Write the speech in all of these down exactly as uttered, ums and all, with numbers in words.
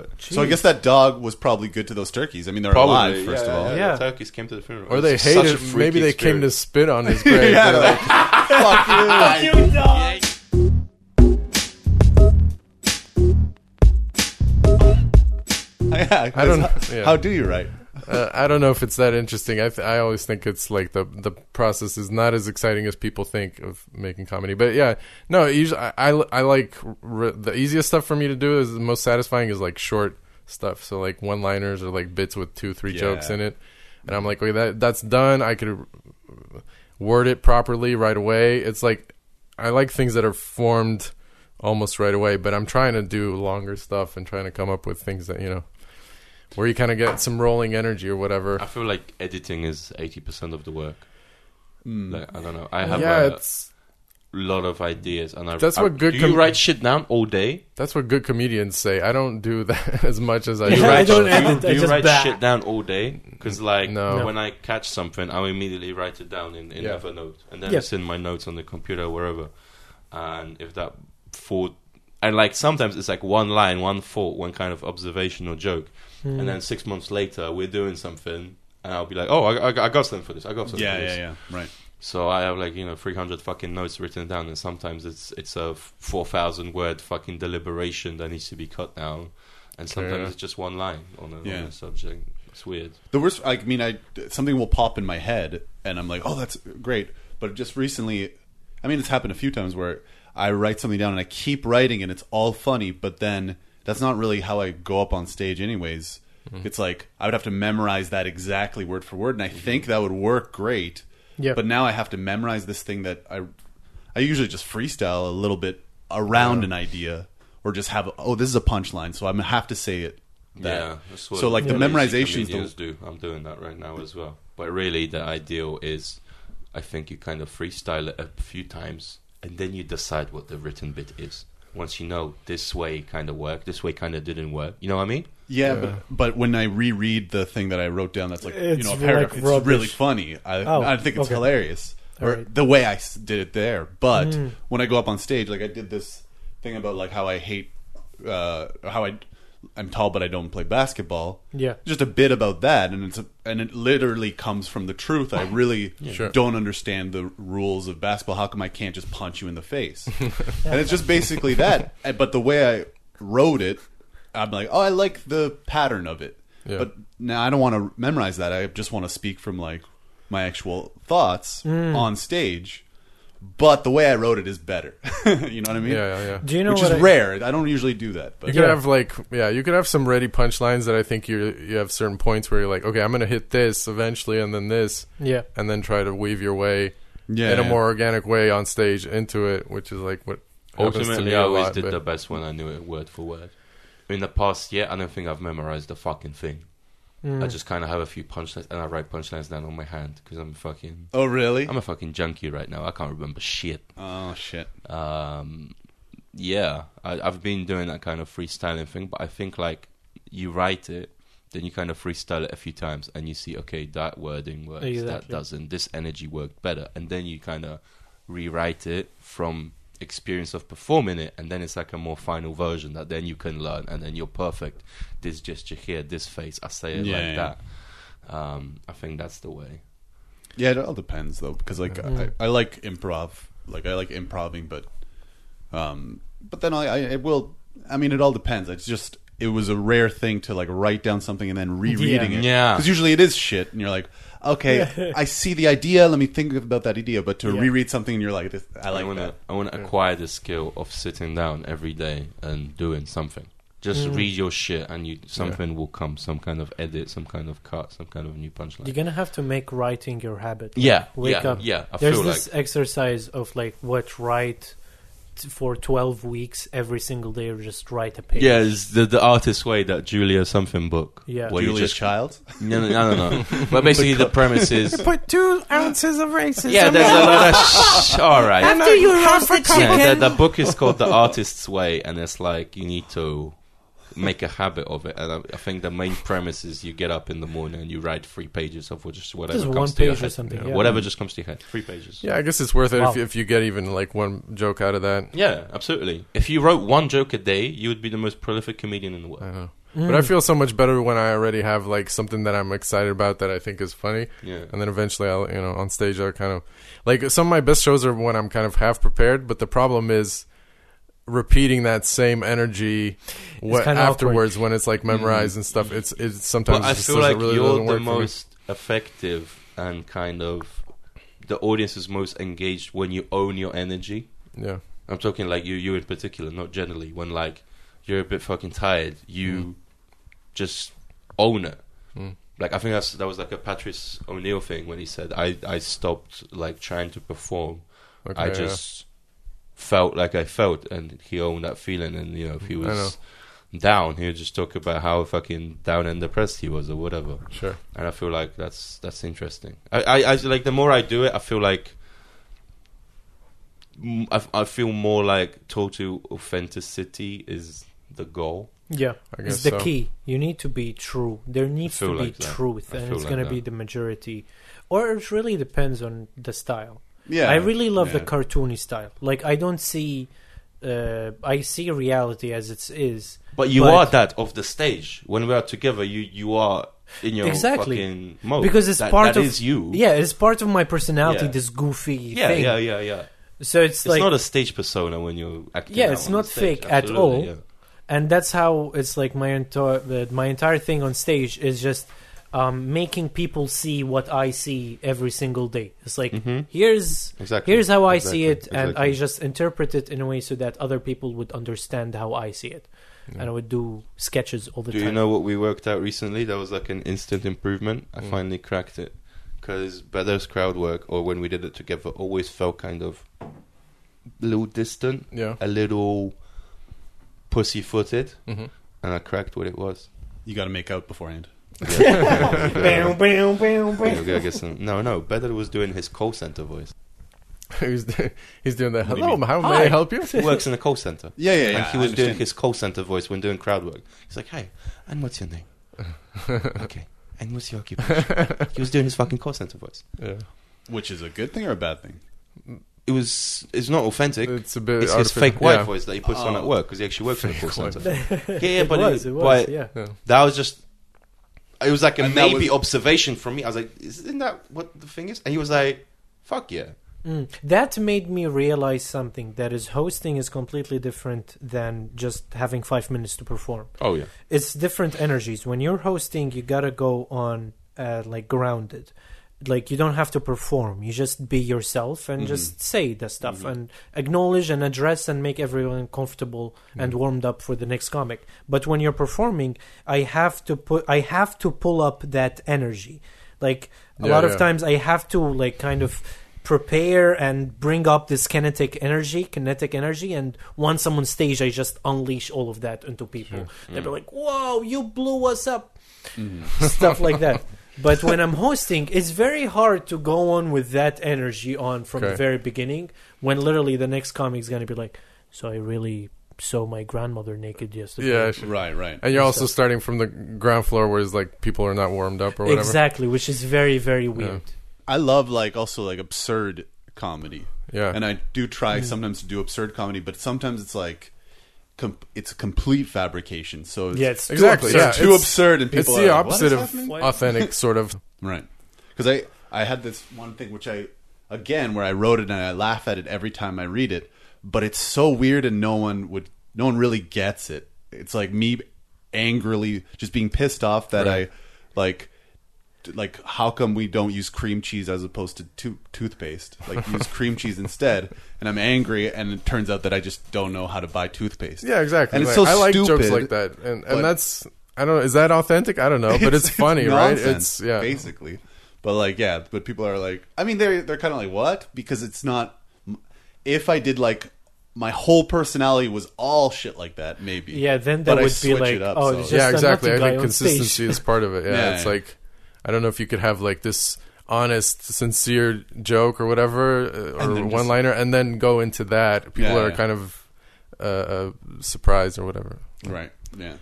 it. Jeez. So I guess that dog was probably good to those turkeys. I mean, they're probably, alive, first yeah, of all. Yeah, yeah. The turkeys came to the funeral. Or they hated it. Maybe they experience. came to spit on his grave. Yeah, they're like, fuck you. Fuck you, dog. Yeah, I don't. How, yeah. how do you write? Uh, I don't know if it's that interesting. I th- I always think it's like the the process is not as exciting as people think of making comedy. But yeah, no. Usually, I I, I like re- the easiest stuff for me to do is the most satisfying is like short stuff. So like one liners or like bits with two three yeah. jokes in it, and I'm like, wait, that that's done. I could word it properly right away. It's like I like things that are formed almost right away. But I'm trying to do longer stuff and trying to come up with things that you know. Where you kind of get some rolling energy or whatever. I feel like editing is eighty percent of the work. Mm. Like, I don't know. I have yeah, a it's... lot of ideas. And I, that's what I, good. Do com- you write shit down all day? That's what good comedians say. I don't do that as much as I do. I don't edit. Do you, do you write bad. shit down all day? Because like no. when I catch something, I'll immediately write it down in, in yeah. Evernote. And then yeah. it's in my notes on the computer or wherever. And if that thought... And like sometimes it's like one line, one thought, one kind of observation or joke. And then six months later, we're doing something, and I'll be like, "Oh, I, I, I got something for this. I got something." Yeah, for this. yeah, yeah. Right. So I have like you know three hundred fucking notes written down, and sometimes it's it's a four thousand word fucking deliberation that needs to be cut down, and sometimes yeah. it's just one line on a, yeah. on a subject. It's weird. The worst. I mean, I something will pop in my head, and I'm like, "Oh, that's great," but just recently, I mean, it's happened a few times where I write something down and I keep writing, and it's all funny, but then. That's not really how I go up on stage anyways. Mm-hmm. It's like I would have to memorize that exactly word for word, and I mm-hmm. think that would work great. Yep. But now I have to memorize this thing that I I usually just freestyle a little bit around yeah. an idea or just have, oh, this is a punchline, so I'm going to have to say it. That. Yeah. That's what so like yeah. the memorization is do. I'm doing that right now as well. But really the ideal is I think you kind of freestyle it a few times, and then you decide what the written bit is. Once you know this way kind of worked, this way kind of didn't work. You know what I mean? Yeah, yeah. But, but when I reread the thing that I wrote down, that's like it's you know a paragraph. Like it's really funny. I, oh, I think it's okay. hilarious, or right. the way I did it there. But mm. when I go up on stage, like I did this thing about like how I hate uh, how I I'm tall but I don't play basketball. Yeah, just a bit about that, and it's a, and it literally comes from the truth. I really yeah. sure. don't understand the rules of basketball. How come I can't just punch you in the face? And it's just basically that. But the way I wrote it, I'm like, oh, I like the pattern of it. Yeah. But now I don't want to memorize that. I just want to speak from like my actual thoughts mm. on stage. But the way I wrote it is better. You know what I mean? Yeah, yeah, yeah. Do you know Which what is I, rare. I don't usually do that. But. You could yeah. have like, yeah, you could have some ready punchlines that I think you you have certain points where you're like, okay, I'm going to hit this eventually and then this. Yeah. And then try to weave your way yeah, in yeah. a more organic way on stage into it, which is like what Ultimately, happens to me a lot. I always lot, did but... the best when I knew it word for word. In the past year, I don't think I've memorized the fucking thing. Mm. I just kind of have a few punchlines, and I write punchlines down on my hand because I'm fucking. Oh really? I'm a fucking junkie right now. I can't remember shit. Oh shit. Um, yeah, I, I've been doing that kind of freestyling thing, but I think like you write it, then you kind of freestyle it a few times, and you see, okay, that wording works, exactly. that doesn't. This energy worked better, and then you kind of rewrite it from experience of performing it, and then it's like a more final version that then you can learn, and then you're perfect. This gesture here, this face, I say it yeah, like yeah. that. Um, I think that's the way. Yeah, it all depends though, because like mm. I, I like improv, like I like improving, but um, but then I, I it will. I mean, it all depends. It's just it was a rare thing to like write down something and then rereading yeah. it, yeah. Because usually it is shit, and you're like. Okay, I see the idea. Let me think about that idea. But to yeah. reread something, and you're like, this, I like I wanna, that. I want to acquire the skill of sitting down every day and doing something. Just mm. read your shit, and you something yeah. will come. Some kind of edit, some kind of cut, some kind of new punchline. You're gonna have to make writing your habit. Like yeah, wake yeah, up. Yeah, I There's feel this like... exercise of like what write for twelve weeks every single day, or just write a page. Yeah, it's the the Artist's Way, that Julia something book. Yeah, Julia's Child. No, no, no, no. no. But basically, the premise is put two ounces of racism. Yeah, there's a lot of sh- all right. After you roast the chicken, yeah, the, the book is called The Artist's Way, and it's like you need to make a habit of it. And I, I think the main premise is you get up in the morning and you write three pages of just whatever just comes to your head. Yeah. Yeah. Whatever just comes to your head. Three pages. Yeah, I guess it's worth it wow. if, if you get even like one joke out of that. Yeah, absolutely. If you wrote one joke a day, you would be the most prolific comedian in the world. I know. Mm. But I feel so much better when I already have like something that I'm excited about that I think is funny. Yeah. And then eventually I'll, you know, on stage I'll kind of like, some of my best shows are when I'm kind of half prepared, but the problem is repeating that same energy what, afterwards awkward. When it's like memorized mm. and stuff. It's it's sometimes well, I feel like really you're the most effective and kind of the audience is most engaged when you own your energy. Yeah. I'm talking like you you in particular, not generally. When like you're a bit fucking tired, you mm. just own it. Mm. Like I think that's, that was like a Patrice O'Neal thing when he said I, I stopped like trying to perform. Okay, I just yeah. felt like I felt, and he owned that feeling. And you know, if he was down, he would just talk about how fucking down and depressed he was or whatever. Sure. And I feel like that's that's interesting. I I, I like the more I do it, I feel like I, I feel more like total authenticity is the goal. Yeah, I guess it's the so. key. You need to be true. There needs to like be that. truth, and it's like going to be the majority. Or it really depends on the style. Yeah, I really love yeah. the cartoony style. Like I don't see, uh, I see reality as it is. But you but are that of the stage. When we are together, you you are. In your exactly. fucking mode. Because it's that, part that of is you. Yeah, it's part of my personality. Yeah. This goofy yeah, thing. Yeah, yeah, yeah, yeah. So it's, it's like, not a stage persona when you're acting. Yeah, it's not fake at all. Yeah. And that's how it's like my entire my entire thing on stage is just um, making people see what I see every single day. It's like mm-hmm. here's exactly. here's how I exactly. see it, exactly. and I just interpret it in a way so that other people would understand how I see it. Yeah. And I would do sketches all the do time. Do you know what we worked out recently? That was like an instant improvement. I mm. finally cracked it. Because Beder's crowd work, or when we did it together, always felt kind of a little distant, yeah. a little pussy-footed, mm-hmm. and I cracked what it was. You got to make out beforehand. Yeah. Bow, bow, bow, bow. Yeah, get some. No, no, Beder was doing his call center voice. He's doing, he's doing the hello, do how may Hi. I help you? He works in a call center. Yeah, yeah, yeah. And he was doing his call center voice when doing crowd work. He's like, hi, and what's your name? Okay. And what's your occupation? He was doing his fucking call center voice. Yeah. Which is a good thing or a bad thing? It was... It's not authentic. It's a bit... It's his fake white yeah. voice that he puts oh. on at work because he actually works in a call center. yeah, yeah, but... It was, it, it was, but yeah. That was just... It was like a and maybe was, observation from me. I was like, isn't that what the thing is? And he was like, fuck yeah. Mm. That made me realize something. That is, hosting is completely different than just having five minutes to perform. Oh yeah, it's different energies. When you're hosting, you gotta go on uh, like grounded. Like you don't have to perform. You just be yourself and mm-hmm. just say the stuff mm-hmm. and acknowledge and address and make everyone comfortable mm-hmm. and warmed up for the next comic. But when you're performing, I have to put. I have to pull up that energy. Like a yeah, lot yeah. of times, I have to like kind of. prepare and bring up this kinetic energy kinetic energy and once I'm on stage I just unleash all of that into people. Mm. They'll be like, whoa, you blew us up. Mm. Stuff like that. But when I'm hosting, it's very hard to go on with that energy on from okay. the very beginning, when literally the next comic is going to be like, so I really saw my grandmother naked yesterday. Yeah, right, right. And you're also so, starting from the ground floor where it's like people are not warmed up or whatever. Exactly, which is very, very weird. Yeah. I love like also like absurd comedy, yeah. And I do try sometimes to do absurd comedy, but sometimes it's like com- it's a complete fabrication. So it's yeah, it's exactly too absurd, yeah. too it's, absurd, and people it's the are opposite like, of authentic, sort of right. Because I I had this one thing which I again where I wrote it and I laugh at it every time I read it, but it's so weird and no one would no one really gets it. It's like me angrily just being pissed off that right. I like. Like, how come we don't use cream cheese as opposed to to- toothpaste? Like, use cream cheese instead. And I'm angry, and it turns out that I just don't know how to buy toothpaste. Yeah, exactly. And it's like, so I like stupid, jokes like that, and and that's I don't know. Is that authentic? I don't know, but it's, it's funny, it's right? It's yeah, basically. But like, yeah, but people are like, I mean, they're they're kind of like what? Because it's not. If I did like. My whole personality was all shit like that, maybe. Yeah, then that would be like, up, oh, so. Just yeah, exactly. I think consistency is part of it. Yeah, yeah it's yeah. like. I don't know if you could have like this honest, sincere joke or whatever, uh, or one-liner, and then go into that. People yeah, are yeah. kind of uh, uh, surprised or whatever, right? Yeah,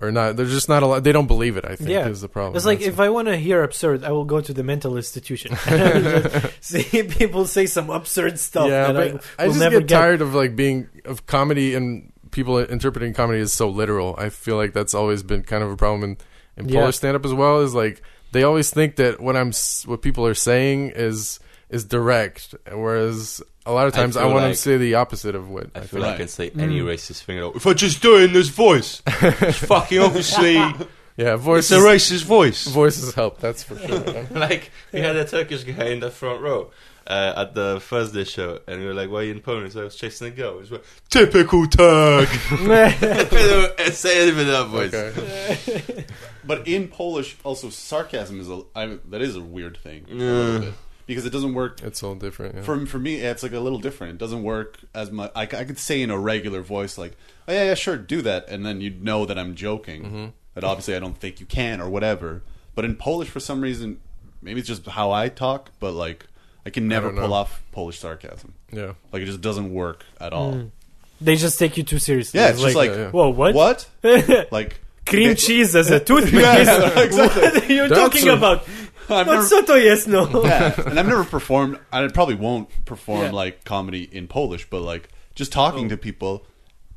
or not. They're just not a lot. They don't believe it. I think yeah. is the problem. It's like That's if it. I want to hear absurd, I will go to the mental institution. See people say some absurd stuff. Yeah, that but I, I just never get tired get. of like being of comedy and people interpreting comedy as so literal. I feel like that's always been kind of a problem in, in yeah. Polish stand-up as well, is like they always think that what I'm what people are saying is is direct, whereas a lot of times I, I want like, them to say the opposite of what I, I feel like. Like I say mm. any racist thing at all. If I just do it in this voice, it's fucking obviously yeah, voice. It's a racist voice. Voices help, that's for sure. Like we had a Turkish guy in the front row. Uh, at the Thursday show, and we were like, "Why are you in Poland?" So I was chasing a girl. It was like, typical Turk. Say it with that voice. Okay. But in Polish, also sarcasm is a I, that is a weird thing, yeah. a because it doesn't work. It's all different. Yeah. For for me, it's like a little different. It doesn't work as much. I, I could say in a regular voice, like, "Oh yeah, yeah, sure, do that," and then you'd know that I'm joking. Mm-hmm. But obviously, I don't think you can or whatever. But in Polish, for some reason, maybe it's just how I talk, but like. I can never I pull off Polish sarcasm. Yeah. Like, it just doesn't work at all. Mm. They just take you too seriously. Yeah, it's like, just like... Yeah, yeah. Whoa, what? What? Like... Cream cheese as a toothpaste. Yeah, exactly. What are you That's talking a... about? I've never... What's soto yes, no? Yeah, and I've never performed... I probably won't perform, yeah. like, comedy in Polish, but, like, just talking oh. to people,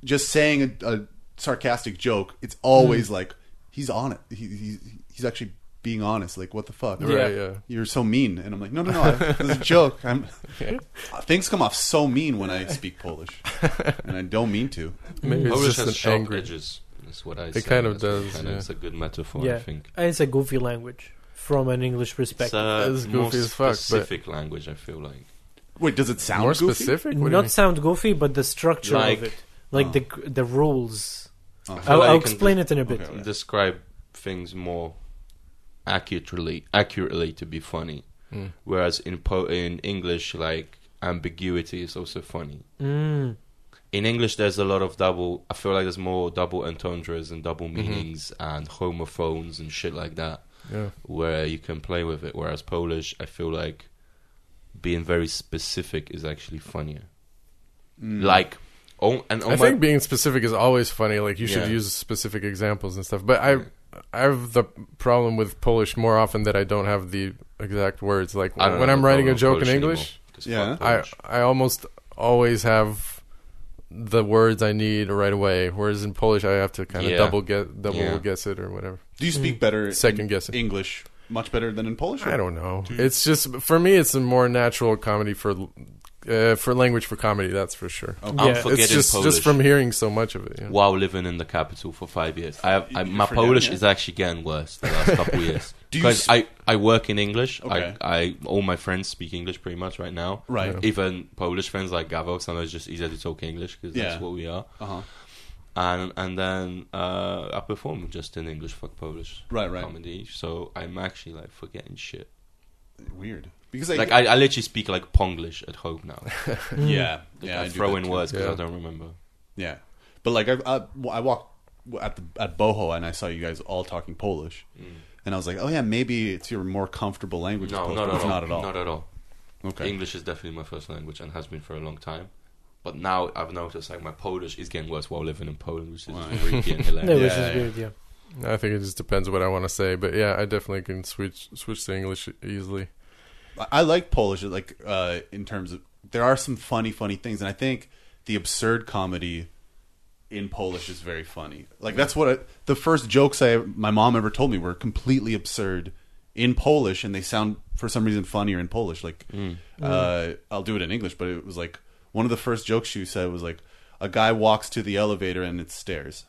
just saying a, a sarcastic joke, it's always, mm. like, he's on it. He, he, he's actually... being honest, like, what the fuck? Yeah, right, yeah. You're so mean. And I'm like, no, no, no, I, this is a joke. I'm, yeah. Things come off so mean when I speak Polish. And I don't mean to. Maybe it's Polish just has sharp edges. That's what I say. It kind of does, kind yeah. of, It's a good metaphor, yeah. I think. And it's a goofy language from an English perspective. It's a more goofy as fuck, specific but... language, I feel like. Wait, does it sound more goofy? Specific? What Not sound goofy, but the structure like, of it. Like, oh. the the rules. Oh. I'll, like I'll explain de- it in a bit. Okay, yeah. Describe things more... accurately accurately to be funny, mm. whereas in po- in English, like, ambiguity is also funny. mm. In English there's a lot of double I feel like there's more double entendres and double meanings, mm-hmm. and homophones and shit like that, yeah. where you can play with it, whereas Polish, I feel like being very specific is actually funnier. mm. Like oh, and oh I my... think being specific is always funny, like you should yeah. use specific examples and stuff, but I yeah. I have the problem with Polish more often that I don't have the exact words. Like when, when I'm writing a joke Polish in English, yeah. I, I almost always have the words I need right away. Whereas in Polish, I have to kind of yeah. double guess, double yeah. guess it or whatever. Do you speak better second guess it. English much better than in Polish? Or? I don't know. Do it's just for me, it's a more natural comedy for uh, for language for comedy. That's for sure. Okay. I'm yeah. forgetting it's just, Polish. Just from hearing so much of it. Yeah. While living in the capital for five years, I, have, I my forgetting Polish it? Is actually getting worse the last couple of years. Because sp- I, I work in English. Okay. I, I all my friends speak English pretty much right now. Right. Yeah. Even Polish friends like Gavo. Sometimes it's just easier to talk English because yeah. that's what we are. Uh huh. And and then uh, I perform just in English, fuck Polish, right, right. comedy. So I'm actually like forgetting shit. Weird, because I, like I, I literally speak like Ponglish at home now. yeah, yeah. I, I throw in words because yeah. I don't remember. Yeah, but like I I, I walked at the, at Boho and I saw you guys all talking Polish, mm. and I was like, oh yeah, maybe it's your more comfortable language. No, not at, it's not at all. Not at all. Okay, English is definitely my first language and has been for a long time. But now I've noticed like my Polish is getting worse while living in Poland, which is wow. freaky and hilarious. No, which yeah, is weird, yeah. yeah. I think it just depends what I want to say, but yeah, I definitely can switch switch to English easily. I like Polish, like uh, in terms of there are some funny, funny things, and I think the absurd comedy in Polish is very funny. Like that's what I, the first jokes I my mom ever told me were completely absurd in Polish, and they sound for some reason funnier in Polish. Like mm. uh, I'll do it in English, but it was like. One of the first jokes she said was like, a guy walks to the elevator and it's stairs.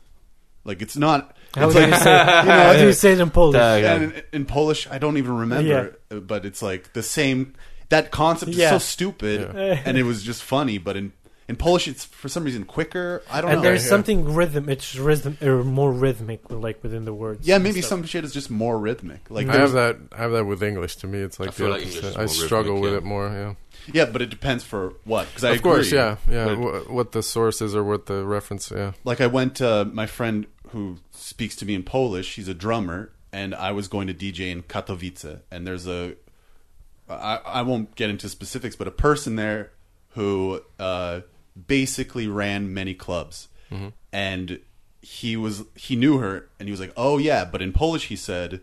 Like, it's not... How it's do, like, you say, you know, How do you say it in Polish? Yeah, in, in Polish, I don't even remember, yeah. but it's like the same... That concept is yeah. so stupid, yeah. and it was just funny, but in, in Polish, it's for some reason quicker. I don't and know. And there's yeah. something rhythm, it's rhythm, or more rhythmic, like, within the words. Yeah, maybe some shit is just more rhythmic. Like I have that I have that with English, to me. It's like... I, feel like English I struggle rhythmic, with yeah. it more, yeah. Yeah, but it depends for what. Cause I of agree, course, yeah, yeah. But, what the source is or what the reference. Yeah. Like I went to my friend who speaks to me in Polish. She's a drummer, and I was going to D J in Katowice. And there's a, I, I won't get into specifics, but a person there who uh, basically ran many clubs, mm-hmm. and he was he knew her, and he was like, oh yeah, but in Polish he said,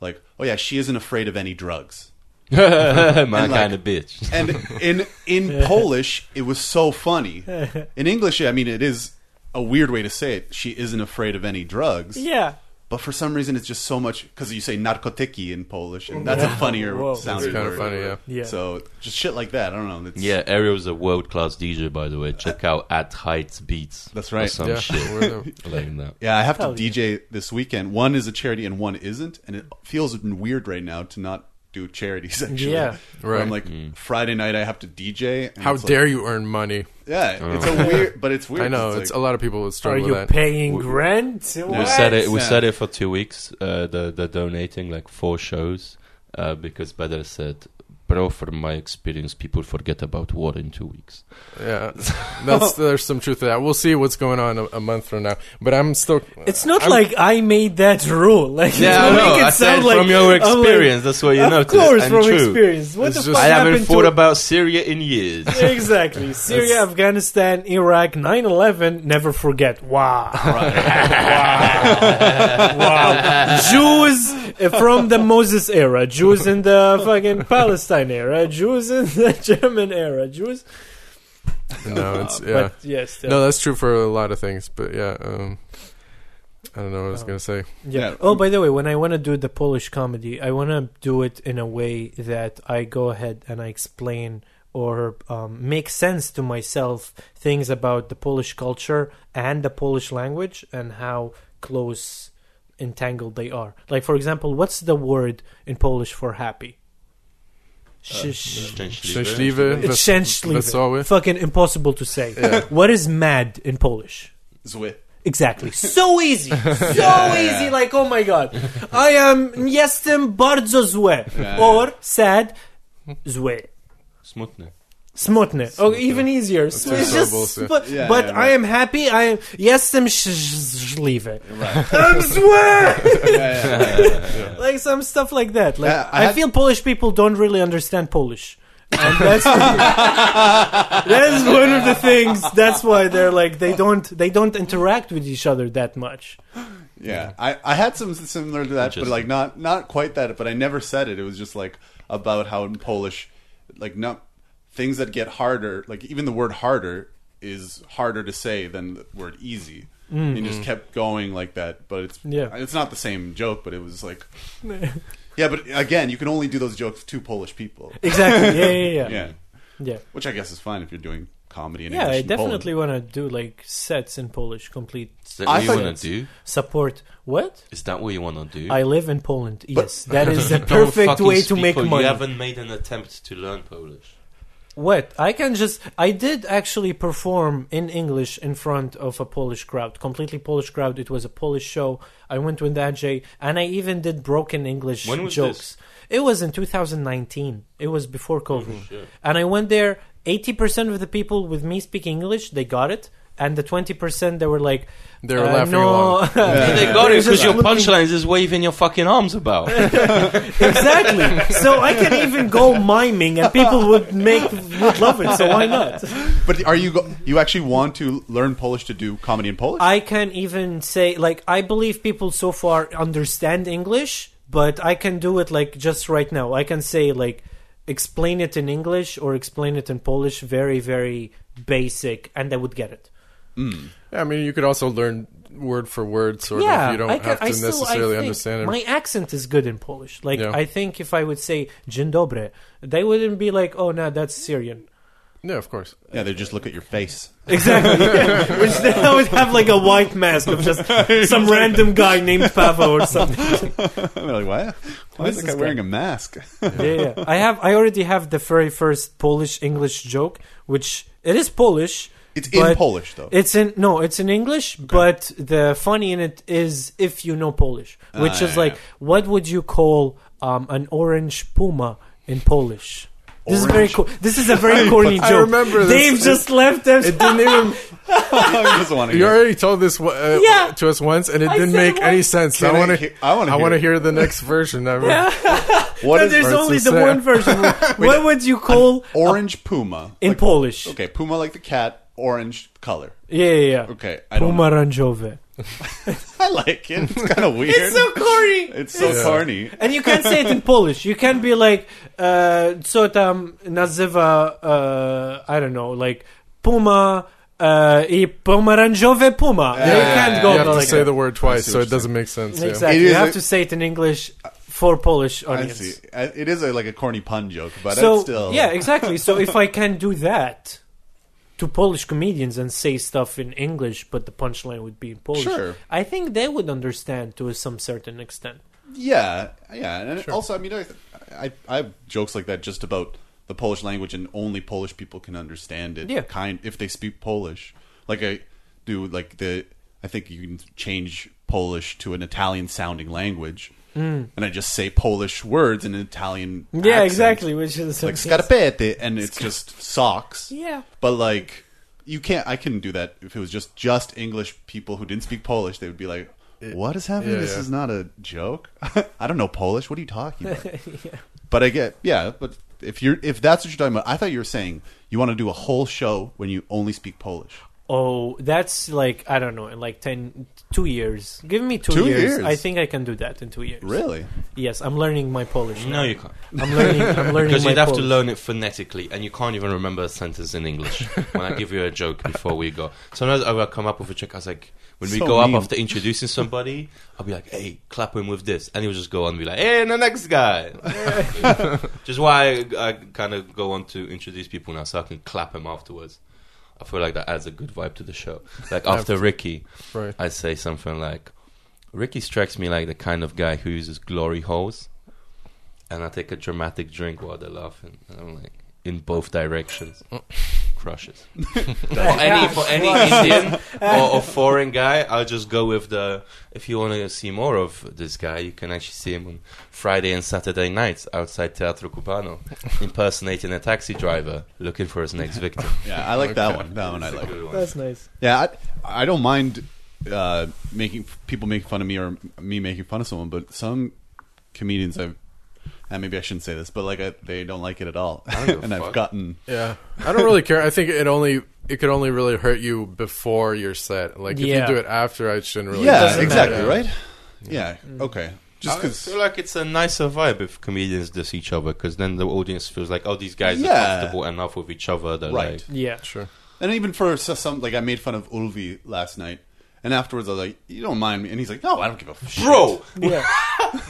like, oh yeah, she isn't afraid of any drugs. My like, kind of bitch. And in in Polish, it was so funny. In English, I mean, it is a weird way to say it, she isn't afraid of any drugs. Yeah. But for some reason, it's just so much... Because you say narkotyki in Polish, and that's yeah. a funnier Whoa. sounding word. It's kind of funny, yeah. yeah. So, just shit like that. I don't know. It's... Yeah, Ariel's a world-class D J, by the way. Check out At Heights Beats. That's right. Or some yeah. shit. like that. Yeah, I have Hell to D J yeah. this weekend. One is a charity and one isn't. And it feels weird right now to not do charities, actually. Yeah. Right. I'm like, mm. Friday night, I have to D J. And How dare like, you earn money? Yeah, oh. it's a weird, but it's weird. I know, it's, it's like, a lot of people struggle with that. Are you paying we, rent? We what? Said it. We yeah. said it for two weeks. Uh, the the donating like four shows uh, because Badr said, bro, from my experience, people forget about war in two weeks. Yeah, that's there's some truth to that. We'll see what's going on a, a month from now. But I'm still. It's not I'm, like I made that rule. Like yeah, I know. Make it I sound said like, from your experience. Like, that's what you noticed. Of course, and from true. experience. What it's the fuck I haven't thought to... about Syria in years. Exactly, Syria, Afghanistan, Iraq, nine eleven. Never forget. Wow, right. wow, wow. Jews from the Moses era. Jews in the fucking Palestine. Era Jews in the German era Jews. No, it's yeah. But yes, no, that's true for a lot of things. But yeah, um, I don't know what I was oh. gonna say. Yeah. yeah. Oh, by the way, when I want to do the Polish comedy, I want to do it in a way that I go ahead and I explain or um, make sense to myself things about the Polish culture and the Polish language and how close entangled they are. Like, for example, what's the word in Polish for happy? Szczęśliwy. Uh, Szczęśliwy. Fucking impossible to say. Yeah. What is mad in Polish? Zły. Exactly. So easy. So yeah. easy. Like, oh my God. I am jestem bardzo zły. Yeah. Or sad, zły. Smutny. Smutny. Smutny. Oh, even easier. It's it's just, so but yeah, but yeah, right. I am happy. I am. Jestem szczęśliwy. Right. I'm swear. yeah, yeah, yeah, yeah. Like some stuff like that. Like yeah, I, I feel Polish people don't really understand Polish. And that's that is one of the things. That's why they're like they don't they don't interact with each other that much. Yeah, I, I had some similar to that, but like not not quite that. But I never said it. It was just like about how in Polish, like not. Things that get harder, like even the word harder is harder to say than the word easy. Mm-hmm. And just kept going like that. But it's yeah. it's not the same joke, but it was like... yeah, but again, you can only do those jokes to Polish people. Exactly, yeah, yeah, yeah. yeah. yeah. Which I guess is fine if you're doing comedy in yeah, English. Yeah, I definitely want to do like sets in Polish, complete... Is that what I you want to do? Support... What? Is that what you want to do? I live in Poland, but, yes. That is the perfect way to make money. You haven't made an attempt to learn Polish. What? I can just... I did actually perform in English in front of a Polish crowd. Completely Polish crowd. It was a Polish show. I went with Ajay, and I even did broken English when was jokes. This? It was in two thousand nineteen. It was before COVID. Oh, and I went there. eighty percent of the people with me speaking English, they got it. And the twenty percent, they were like... They were uh, laughing no. along. yeah. They got it because your punchlines is waving your fucking arms about. Exactly. So I can even go miming and people would make would love it, so why not? But are you go- you actually want to learn Polish to do comedy in Polish? I can even say, like, I believe people so far understand English, but I can do it, like, just right now. I can say, like, explain it in English or explain it in Polish very, very basic, and they would get it. Mm. Yeah, I mean, you could also learn word for word, sort yeah, of. You don't I can, have to I still, necessarily understand it. My accent is good in Polish. Like, yeah. I think if I would say "Dzień dobry," they wouldn't be like, "Oh, no, that's Syrian." No, of course. Yeah, they just look at your face. Exactly. Yeah. Which they always have like a white mask of just some random guy named Pavo or something. They're like, why? Why is this guy wearing a mask? yeah, yeah. I have. I already have the very first Polish English joke, which it is Polish. It's but in Polish, though. It's in no, it's in English, okay. But the funny in it is if you know Polish, which ah, is yeah, like, yeah. What would you call um, an orange puma in Polish? Orange. This is very cool. This is a very corny joke. I remember Dave this. just it, left us. It didn't even. Just you already told this uh, yeah. to us once, and it I didn't make what? any sense. Can I want to. I want to. I want to hear, hear the next version. I yeah. What no, is there's only the sad. one version. Wait, what would you call orange puma in like, Polish? Okay, puma like the cat. Orange color. Yeah, yeah, yeah. Okay. I don't Pomarańczowe. I like it. It's kind of weird. It's so corny. It's so yeah. corny. And you can't say it in Polish. You can't be like, uh, co tam nazywa, uh, I don't know, like, puma Uh, y pomeranjowe puma. Yeah. You can't go. You have to like say it. the word twice, so it doesn't make sense. Exactly. Yeah. You have a, to say it in English for Polish audience. I see. It is a, like a corny pun joke, but so, it's still. Yeah, exactly. So if I can do that to Polish comedians and say stuff in English, but the punchline would be in Polish, sure. I think they would understand to some certain extent. Yeah, yeah, and sure. also, I mean, I, I I have jokes like that just about the Polish language, and only Polish people can understand it. Yeah. Kind if they speak Polish, like I do, like the I think you can change Polish to an Italian-sounding language, mm. and I just say Polish words in an Italian. Yeah, accent, exactly. Which is like scarpete, and it's Scar- just socks. Yeah, but like you can't. I couldn't do that if it was just just English people who didn't speak Polish. They would be like, "What is happening? Yeah, this yeah. is not a joke. I don't know Polish. What are you talking about?" yeah. But I get, yeah, but. If you're, if that's what you're talking about, I thought you were saying you want to do a whole show when you only speak Polish. Oh, that's like, I don't know, in like ten, two years. Give me two, two years. years. I think I can do that in two years. Really? Yes, I'm learning my Polish. No, now. you can't. I'm learning. I'm learning because my you'd have Polish. to learn it phonetically, and you can't even remember a sentence in English. When I give you a joke before we go, sometimes I will come up with a joke. I was like, when we so go mean. up after introducing somebody, I'll be like, "Hey, clap him with this," and he'll just go on and be like, "Hey, and the next guy." Just why I, I kind of go on to introduce people now, so I can clap him afterwards. I feel like that adds a good vibe to the show. Like after Ricky, right. I say something like, Ricky strikes me like the kind of guy who uses glory holes. And I take a dramatic drink while they're laughing. And I'm like, in both directions. Crushes. for any for any Indian or, or foreign guy, I'll just go with the, if you want to see more of this guy, you can actually see him on Friday and Saturday nights outside Teatro Cubano, impersonating a taxi driver looking for his next victim. Yeah, I like okay. that one. That one That's I like. One. That's nice. Yeah, I, I don't mind uh, making people make fun of me or me making fun of someone, but some comedians I've And maybe I shouldn't say this, but like I, they don't like it at all. I don't and fuck. I've gotten yeah. I don't really care. I think it only it could only really hurt you before your set. Like if yeah. you do it after, I shouldn't really. Yeah, do exactly that. right. Yeah, yeah. okay. Just I cause... feel like it's a nicer vibe if comedians diss each other, because then the audience feels like, oh, these guys yeah. are comfortable enough with each other. That right. Like... Yeah. Sure. And even for some, like I made fun of Ulvi last night. And afterwards, I was like, "You don't mind me?" And he's like, "No, I don't give a shit, bro." Yeah.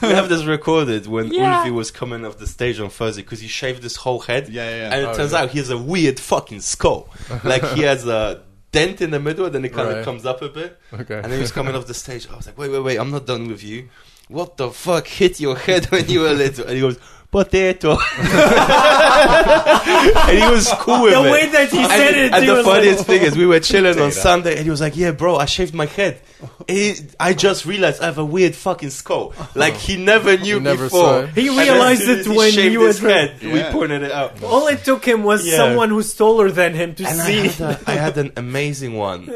We have this recorded when yeah. Ulvi was coming off the stage on Fuzzy because he shaved his whole head. Yeah, yeah. yeah. And it oh, turns yeah. out he has a weird fucking skull. Like he has a dent in the middle, and then it kind of right. comes up a bit. Okay. And then he's coming off the stage. I was like, "Wait, wait, wait! I'm not done with you. What the fuck hit your head when you were little?" And he goes, "Potato." And he was cool with it. The way that he said it. And the funniest thing is, we were chilling on Sunday, and he was like, "Yeah, bro, I shaved my head. It, I just realized I have a weird fucking skull." Like he never knew before. He realized it when he was head. We pointed it out. All it took him was someone who's taller than him to see. I had an amazing one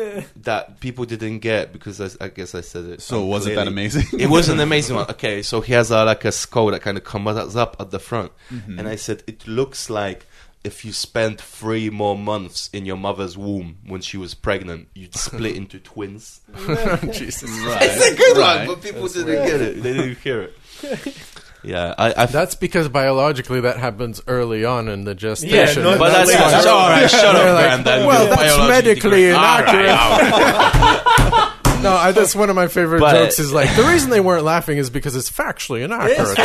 that people didn't get because I, I guess I said it. So was it that amazing? It was an amazing one. Okay, so he has a, like a skull that kind of comes up at the front, mm-hmm. and I said it looks like if you spent three more months in your mother's womb when she was pregnant, you'd split into twins. Jesus, right. It's a good right. one, but people That's didn't weird. get it; they didn't hear it. Yeah, I, I that's because biologically that happens early on in the gestation. Yeah, no, but that's yeah, that's all right. Shut up, like, Brandon. Well, that's medically inaccurate. Right, no, that's one of my favorite but, jokes. Is like the reason they weren't laughing is because it's factually inaccurate.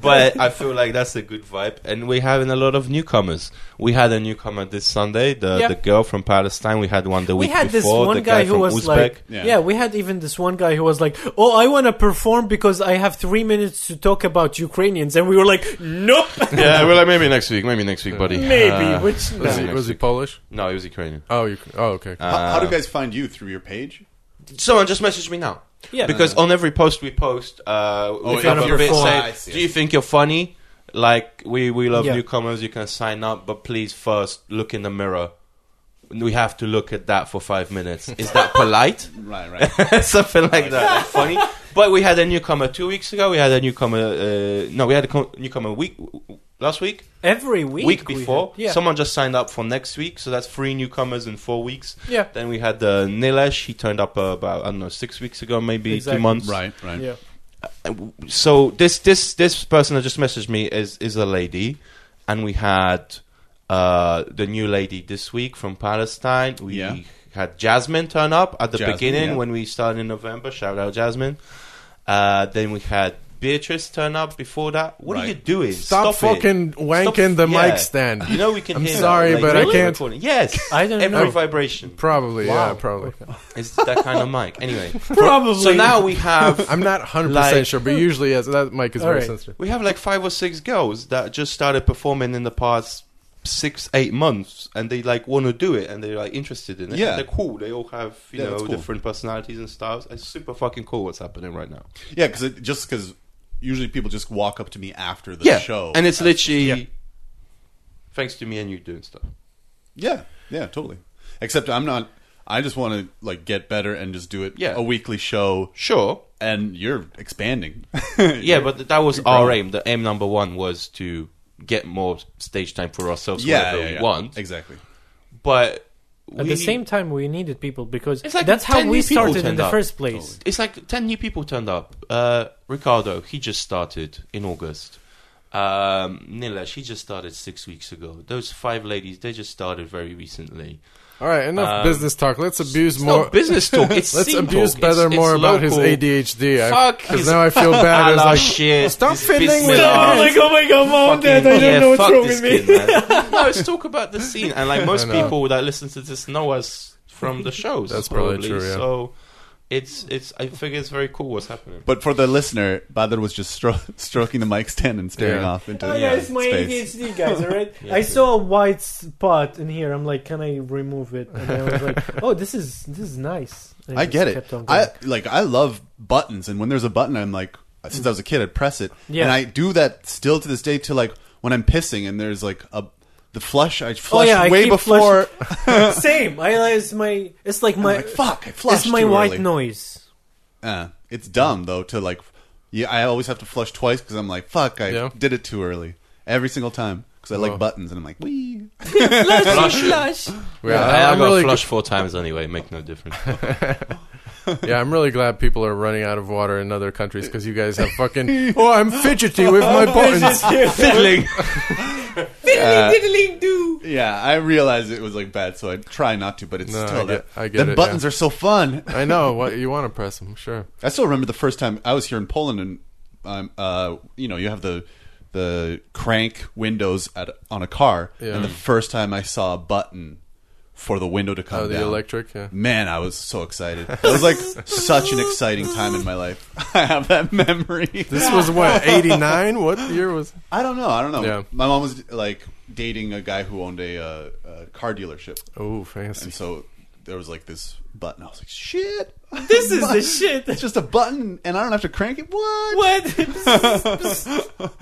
But I feel like that's a good vibe, and we're having a lot of newcomers. We had a newcomer this Sunday, the yeah. the girl from Palestine. We had one the we week had before. This one the guy, guy who from was Uzbek. Like, yeah. yeah, we had even this one guy who was like, "Oh, I want to perform because I have three minutes to talk about Ukrainians," and we were like, "Nope." Yeah, we're like, "Maybe next week, maybe next week, buddy." Maybe uh, which no. was, he, was he Polish? No, he was Ukrainian. Oh, you, oh, okay. Um, How, how do you guys find you? Through your page? Someone just messaged me now. Yeah. Because on every post we post, uh, oh, if you're a bit say, do you think you're funny? Like, we, we love yeah. newcomers, you can sign up, but please first look in the mirror. We have to look at that for five minutes. Is that polite? Right, right. Something like that. Like funny. But we had a newcomer two weeks ago. We had a newcomer... Uh, no, we had a newcomer week... Last week? Every week. Week before. We had, yeah. Someone just signed up for next week. So that's three newcomers in four weeks. Yeah. Then we had uh, Nilesh. He turned up uh, about, I don't know, six weeks ago, maybe exactly. two months. Right, right. Yeah. Uh, so this, this, this person that just messaged me is, is a lady. And we had uh, the new lady this week from Palestine. We yeah. had Jasmine turn up at the Jasmine, beginning yeah. when we started in November. Shout out Jasmine. Uh, then we had Beatrice turn up before that. What right. are you doing? Stop, Stop fucking it. wanking Stop, the yeah. mic stand. You know we can. I'm hear sorry, that, like, but really? I can't. Recording. Yes, I don't every know. Every vibration, probably. Wow. Yeah, probably. It's that kind of mic. Anyway, probably. So now we have. I'm not one hundred percent like, sure, but usually yes, that mic is very right. sensitive. We have like five or six girls that just started performing in the past six, eight months, and they like want to do it, and they're like interested in it. Yeah, and they're cool. They all have you yeah, know cool. different personalities and styles. It's super fucking cool what's happening right now. Yeah, because just because. Usually people just walk up to me after the yeah. show. And it's literally yeah. thanks to me and you doing stuff. Yeah. Yeah, totally. Except I'm not... I just want to like get better and just do it yeah. a weekly show. Sure. And you're expanding. yeah, you're, but that was our aim. The aim number one was to get more stage time for ourselves yeah, whenever yeah, yeah. we want. Exactly. But... We, at the same time, we needed people because like that's how we started in the up. first place. Totally. It's like ten new people turned up. Uh, Ricardo, he just started in August. Um, Nila, she just started six weeks ago. Those five ladies, they just started very recently. All right, enough um, business talk. Let's abuse more. Not business talk. It's let's scene abuse talk. Better it's, more it's about local. His A D H D. Fuck. Because now I feel bad. I like, shit. Stop fiddling with it. I'm like, oh my god, mom, dad, I don't yeah, know what's wrong with me. Kid, no, let's talk about the scene. And like most people that listen to this know us from the shows. That's probably, probably true. Yeah. So it's it's. I think it's very cool what's happening. But for the listener, Badr was just stro- stroking the mic stand and staring yeah. off into oh, the yeah, it's my space. A D H D, guys. All right. yeah, I dude. saw a white spot in here. I'm like, can I remove it? And I was like, oh, this is this is nice. And I, I get it. I like. I love buttons, and when there's a button, I'm like, since I was a kid, I'd press it, yeah. and I do that still to this day. To like when I'm pissing, and there's like a. The flush, I flushed oh, yeah, way I before. Same. I it's my. It's like my. Like, fuck, I flushed. It's my too white early. noise. Uh, it's dumb though to like. Yeah, I always have to flush twice because I'm like, fuck, I yeah. did it too early every single time because I oh. like buttons and I'm like, wee. flush, flush. Yeah, I, I got really flush g- four times anyway. Make no difference. Yeah, I'm really glad people are running out of water in other countries because you guys have fucking. Oh, I'm fidgety with my buttons. Fiddling. Uh, yeah, I realized it was like bad, so I try not to, but it's no, still I get, that, I get the it, buttons yeah. are so fun. I know what you want to press them. Sure, I still remember the first time I was here in Poland, and um, uh, you know, you have the the crank windows at on a car, yeah. and the first time I saw a button for the window to come oh, the down, electric. Yeah. Man, I was so excited. It was like such an exciting time in my life. I have that memory. This was what eighty-nine. What year was? I don't know. I don't know. Yeah. My mom was like. Dating a guy who owned a, uh, a car dealership. Oh, fancy! And so there was like this button. I was like, "Shit, this is the shit." It's just a button, and I don't have to crank it. What? What?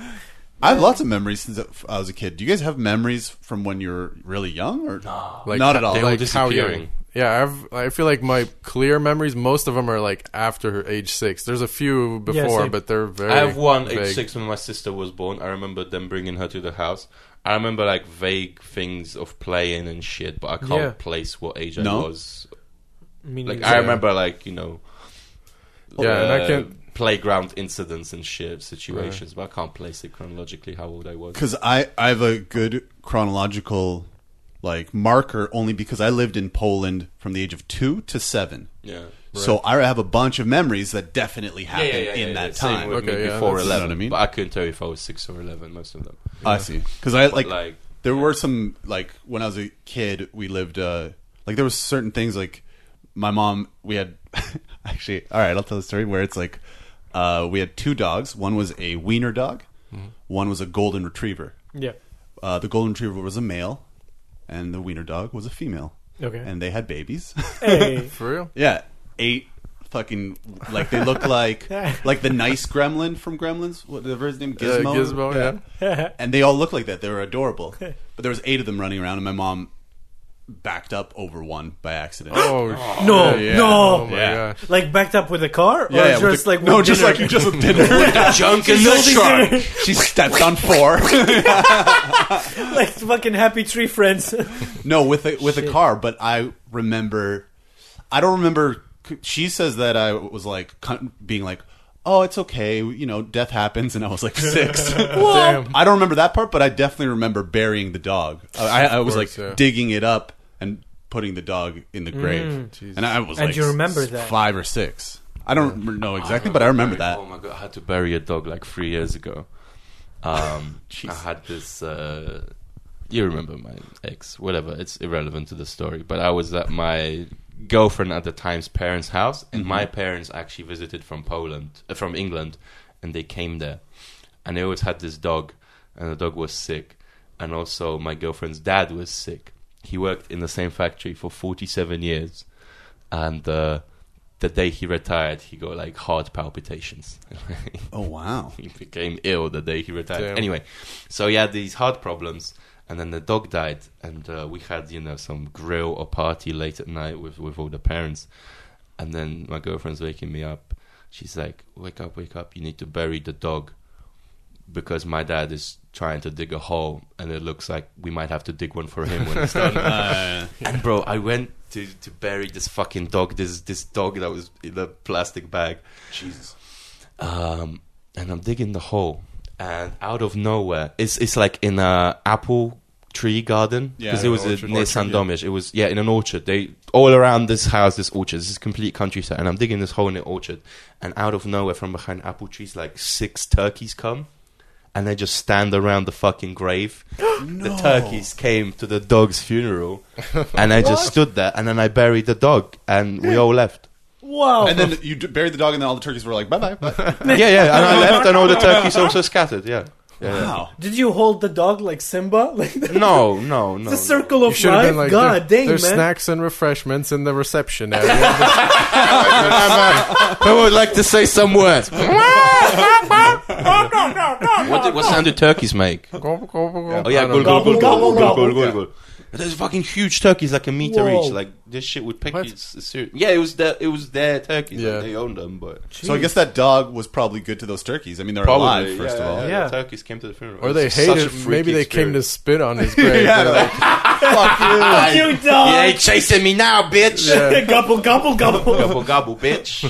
I have lots of memories since I was a kid. Do you guys have memories from when you were really young, or no. like, not at all? They like how young? Yeah, I've, I feel like my clear memories, most of them are like after age six. There's a few before, yeah, but they're very. I have one vague. Age six when my sister was born. I remember them bringing her to the house. I remember like vague things of playing and shit, but I can't yeah. place what age I no. was. Meaning like I remember like, you know, yeah, uh, and I can't... playground incidents and shit situations, right. but I can't place it chronologically how old I was. Because I, I have a good chronological like marker only because I lived in Poland from the age of two to seven. Yeah. Right. So I have a bunch of memories that definitely happened yeah, yeah, yeah, in yeah, that yeah. time. Same with okay, me yeah, before eleven, you know what I mean? But I couldn't tell you if I was six or eleven. Most of them. Yeah. I see, because I like, like there yeah. were some like when I was a kid, we lived uh, like there was certain things like my mom. We had actually, all right, I'll tell the story where it's like uh, we had two dogs. One was a wiener dog, mm-hmm. one was a golden retriever. Yeah, uh, the golden retriever was a male, and the wiener dog was a female. Okay, and they had babies. Hey, for real? Yeah. Eight fucking like they look like like the nice gremlin from Gremlins, whatever his name, Gizmo. Uh, Gizmo, yeah. yeah. And they all look like that. They were adorable. But there was eight of them running around, and my mom backed up over one by accident. Oh, oh no, yeah. no, oh, yeah. Like backed up with a car, or yeah, yeah, just the, like with no, dinner? Just like you just with dinner, with the junk in the truck. She stepped on four, like fucking Happy Tree Friends. No, with a, with Shit. a car, but I remember, I don't remember. She says that I was like being like, oh, it's okay, you know, death happens, and I was like six. Well, damn. I don't remember that part, but I definitely remember burying the dog. I, I was course, like yeah. digging it up and putting the dog in the grave. Mm, and I was and like you remember that? five or six. I don't yeah. know exactly, I but I remember that. Oh my God, I had to bury a dog like three years ago. Um, I had this... Uh, you remember my ex, whatever, it's irrelevant to the story, but I was at my... girlfriend at the time's parents' house, and mm-hmm. my parents actually visited from Poland, uh, from England, and they came there, and they always had this dog, and the dog was sick, and also my girlfriend's dad was sick. He worked in the same factory for forty-seven years, and uh, the day he retired, he got like heart palpitations. Oh wow! He became ill the day he retired. Damn. Anyway, so he had these heart problems. And then the dog died, and uh, we had, you know, some grill or party late at night with, with all the parents. And then my girlfriend's waking me up. She's like, wake up, wake up. You need to bury the dog because my dad is trying to dig a hole, and it looks like we might have to dig one for him when it's done. uh, yeah. And, bro, I went to, to bury this fucking dog, this this dog that was in a plastic bag. Jesus. Um, and I'm digging the hole. And out of nowhere, it's it's like in a apple tree garden, because yeah, it was orchard, near Sandomierz. Yeah. It was yeah in an orchard. They all around this house, this orchard, this is complete countryside. And I'm digging this hole in the orchard, and out of nowhere, from behind apple trees, like six turkeys come, and they just stand around the fucking grave. No. The turkeys came to the dog's funeral, and I just stood there, and then I buried the dog, and we all left. Wow. And then you buried the dog, and then all the turkeys were like, bye-bye. Bye. yeah, yeah. And I left, and all the turkeys also scattered, yeah. yeah. Wow. Did you hold the dog like Simba? Like the, no, no, no. The circle of life? Like, God there, dang, there's man. There's snacks and refreshments in the reception area. I would like to say some words. What, did, what sound do turkeys make? Gobble, gobble, gobble. Oh, yeah, gobble, gobble, gobble, gobble, gobble. There's fucking huge turkeys, like a meter Whoa. each. Like this shit would pick you. Yeah, it was their, it was their turkeys. Yeah. Like, they owned them, but Jeez. so I guess that dog was probably good to those turkeys. I mean, they're probably, alive first yeah, of all. Yeah, yeah. The turkeys came to the funeral, or they hated. Maybe they experience. came to spit on his grave. yeah, they're like, fuck you, fuck you, dog. You ain't chasing me now, bitch. Yeah. Gobble, gobble, gobble, gobble, gobble, bitch.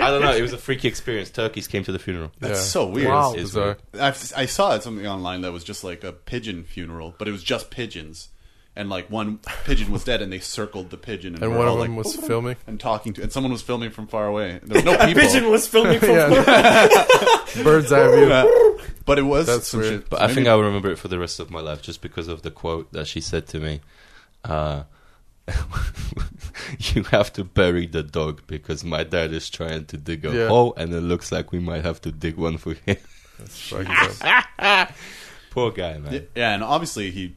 I don't know. It was a freaky experience. Turkeys came to the funeral. That's yeah. so weird. Wow, it's bizarre. Weird. I've, I saw something online that was just like a pigeon funeral, but it was just pigeons. And like one pigeon was dead, and they circled the pigeon, and, and one of them like, was oh, filming and talking to, and someone was filming from far away. There was no people. A pigeon was filming from far away. Bird's eye view. Yeah. But it was. That's some weird. Shit. But Maybe. I think I will remember it for the rest of my life, just because of the quote that she said to me. Uh, you have to bury the dog because my dad is trying to dig a yeah. hole, and it looks like we might have to dig one for him. That's fucking up. Poor guy, man. Yeah, and obviously he.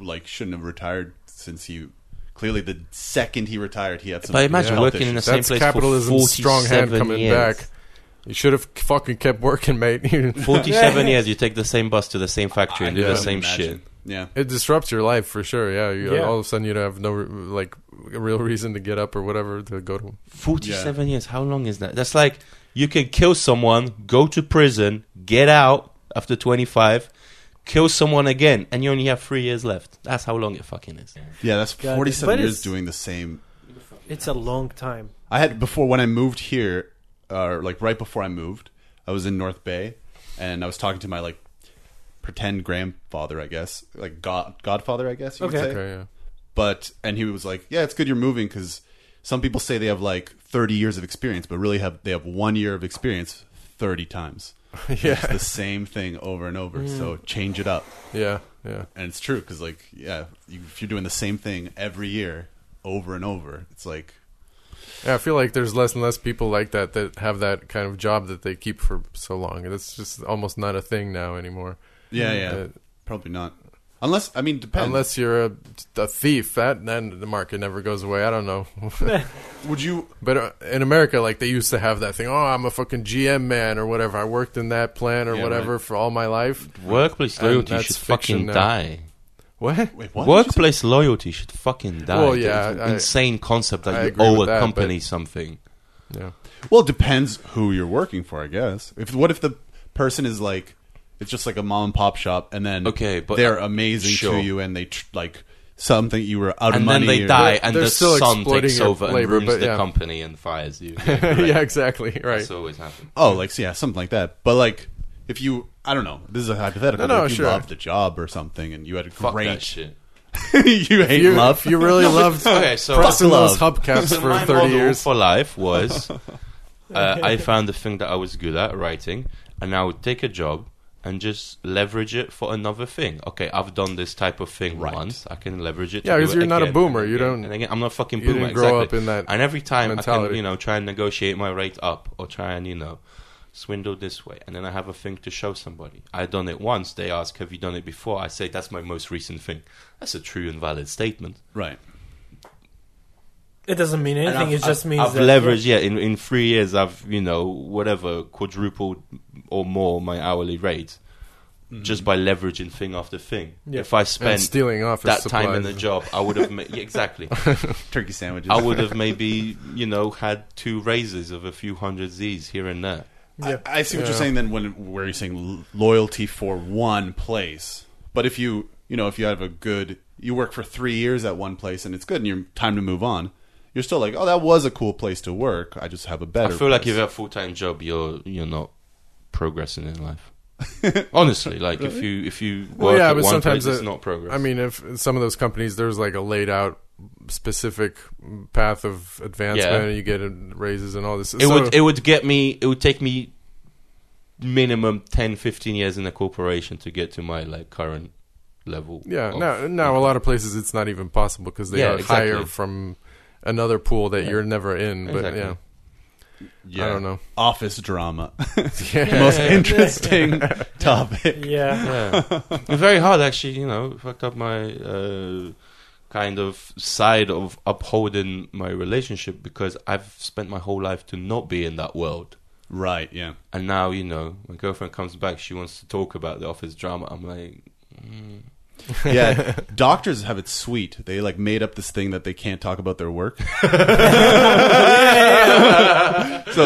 Like shouldn't have retired, since he clearly the second he retired he had some. But I imagine yeah. working issues. in the same That's place capitalism, for forty-seven strong hand coming years. Back. You should have fucking kept working, mate. forty-seven yeah. years, you take the same bus to the same factory I and do the same imagine. shit. Yeah, it disrupts your life for sure. Yeah, you, yeah. all of a sudden you don't have no like real reason to get up or whatever to go to. forty-seven yeah. years. How long is that? That's like you can kill someone, go to prison, get out after twenty-five. Kill someone again, and you only have three years left. That's how long it fucking is. Yeah, that's forty-seven years doing the same. It's a long time. I had before when I moved here, or uh, like right before I moved, I was in North Bay, and I was talking to my like pretend grandfather, I guess, like god godfather, I guess you okay. could say. Okay, yeah. But and he was like, "Yeah, it's good you're moving because some people say they have like thirty years of experience, but really have they have one year of experience thirty times." Yeah. It's the same thing over and over. Mm. So change it up. Yeah, yeah. And it's true because, like, yeah, you, if you're doing the same thing every year over and over, it's like... Yeah, I feel like there's less and less people like that that have that kind of job that they keep for so long. And it's just almost not a thing now anymore. Yeah, yeah. Uh, Probably not. Unless, I mean, depends. Unless you're a, a thief, that then the market never goes away. I don't know. Would you? But uh, in America, like they used to have that thing. Oh, I'm a fucking G M man or whatever. I worked in that plant or yeah, whatever man. for all my life. Workplace loyalty should fucking now. die. What? Wait, what? Workplace loyalty should fucking die. Well, yeah, it's an I, insane concept that I you owe a that, company but... something. Yeah. Well, it depends who you're working for, I guess. If what if the person is like. It's just like a mom and pop shop, and then okay, but, they're amazing sure. to you, and they tr- like something you were out of and money. And then they or, die, and the sun takes over labor, and ruins but, yeah. the company and fires you. Yeah, right. yeah, exactly. Right. That's always happened. Oh, like, yeah, something like that. But, like, if you, I don't know, this is a hypothetical. No, no, if you sure. loved a job or something and you had a Fuck great... Fuck that shit. you hate you, love? You really no, loved okay, so pressing those hubcaps so for my thirty model years. For life was... Uh, I found the thing that I was good at, writing, and I would take a job and just leverage it for another thing. Okay, I've done this type of thing right. once. I can leverage it. Yeah, because you're not a boomer. You don't. And again, I'm not a fucking boomer. You didn't grow up in that. And every time mentality. I can, you know, try and negotiate my rate up or try and, you know, swindle this way. And then I have a thing to show somebody. I done it once. They ask, "Have you done it before?" I say, "That's my most recent thing." That's a true and valid statement. Right. It doesn't mean anything. It just I've, means I've that leveraged. Yeah, in in three years, I've you know whatever quadrupled or more my hourly rate mm-hmm. just by leveraging thing after thing. Yeah. If I spent stealing off that supplies. Time in the job, I would have ma- yeah, exactly turkey sandwiches. I would have maybe you know had two raises of a few hundred Z's here and there. Yeah. I, I see what yeah. you're saying. Then when where you're saying loyalty for one place, but if you you know if you have a good you work for three years at one place and it's good and you're time to move on. You're still like, oh, that was a cool place to work. I just have a better. I feel place. Like if you have a full time job, you're you're not progressing in life. Honestly, like really? if you if you work well, yeah, at but one place, it, it's not progress. I mean, if some of those companies, there's like a laid out specific path of advancement, yeah. and you get raises and all this. It so, would it would get me. It would take me minimum ten, fifteen years in a corporation to get to my like current level. Yeah. Of, now, now a lot of places it's not even possible because they yeah, are exactly. higher from. Another pool that yeah. you're never in, but exactly. yeah. yeah, I don't know. Office drama, yeah. the most interesting topic. Yeah, yeah. It's very hard, actually. You know, fucked up my uh, kind of side of upholding my relationship because I've spent my whole life to not be in that world. Right. Yeah. And now you know, my girlfriend comes back. She wants to talk about the office drama. I'm like. Mm. Yeah, doctors have it sweet. They like made up this thing that they can't talk about their work. So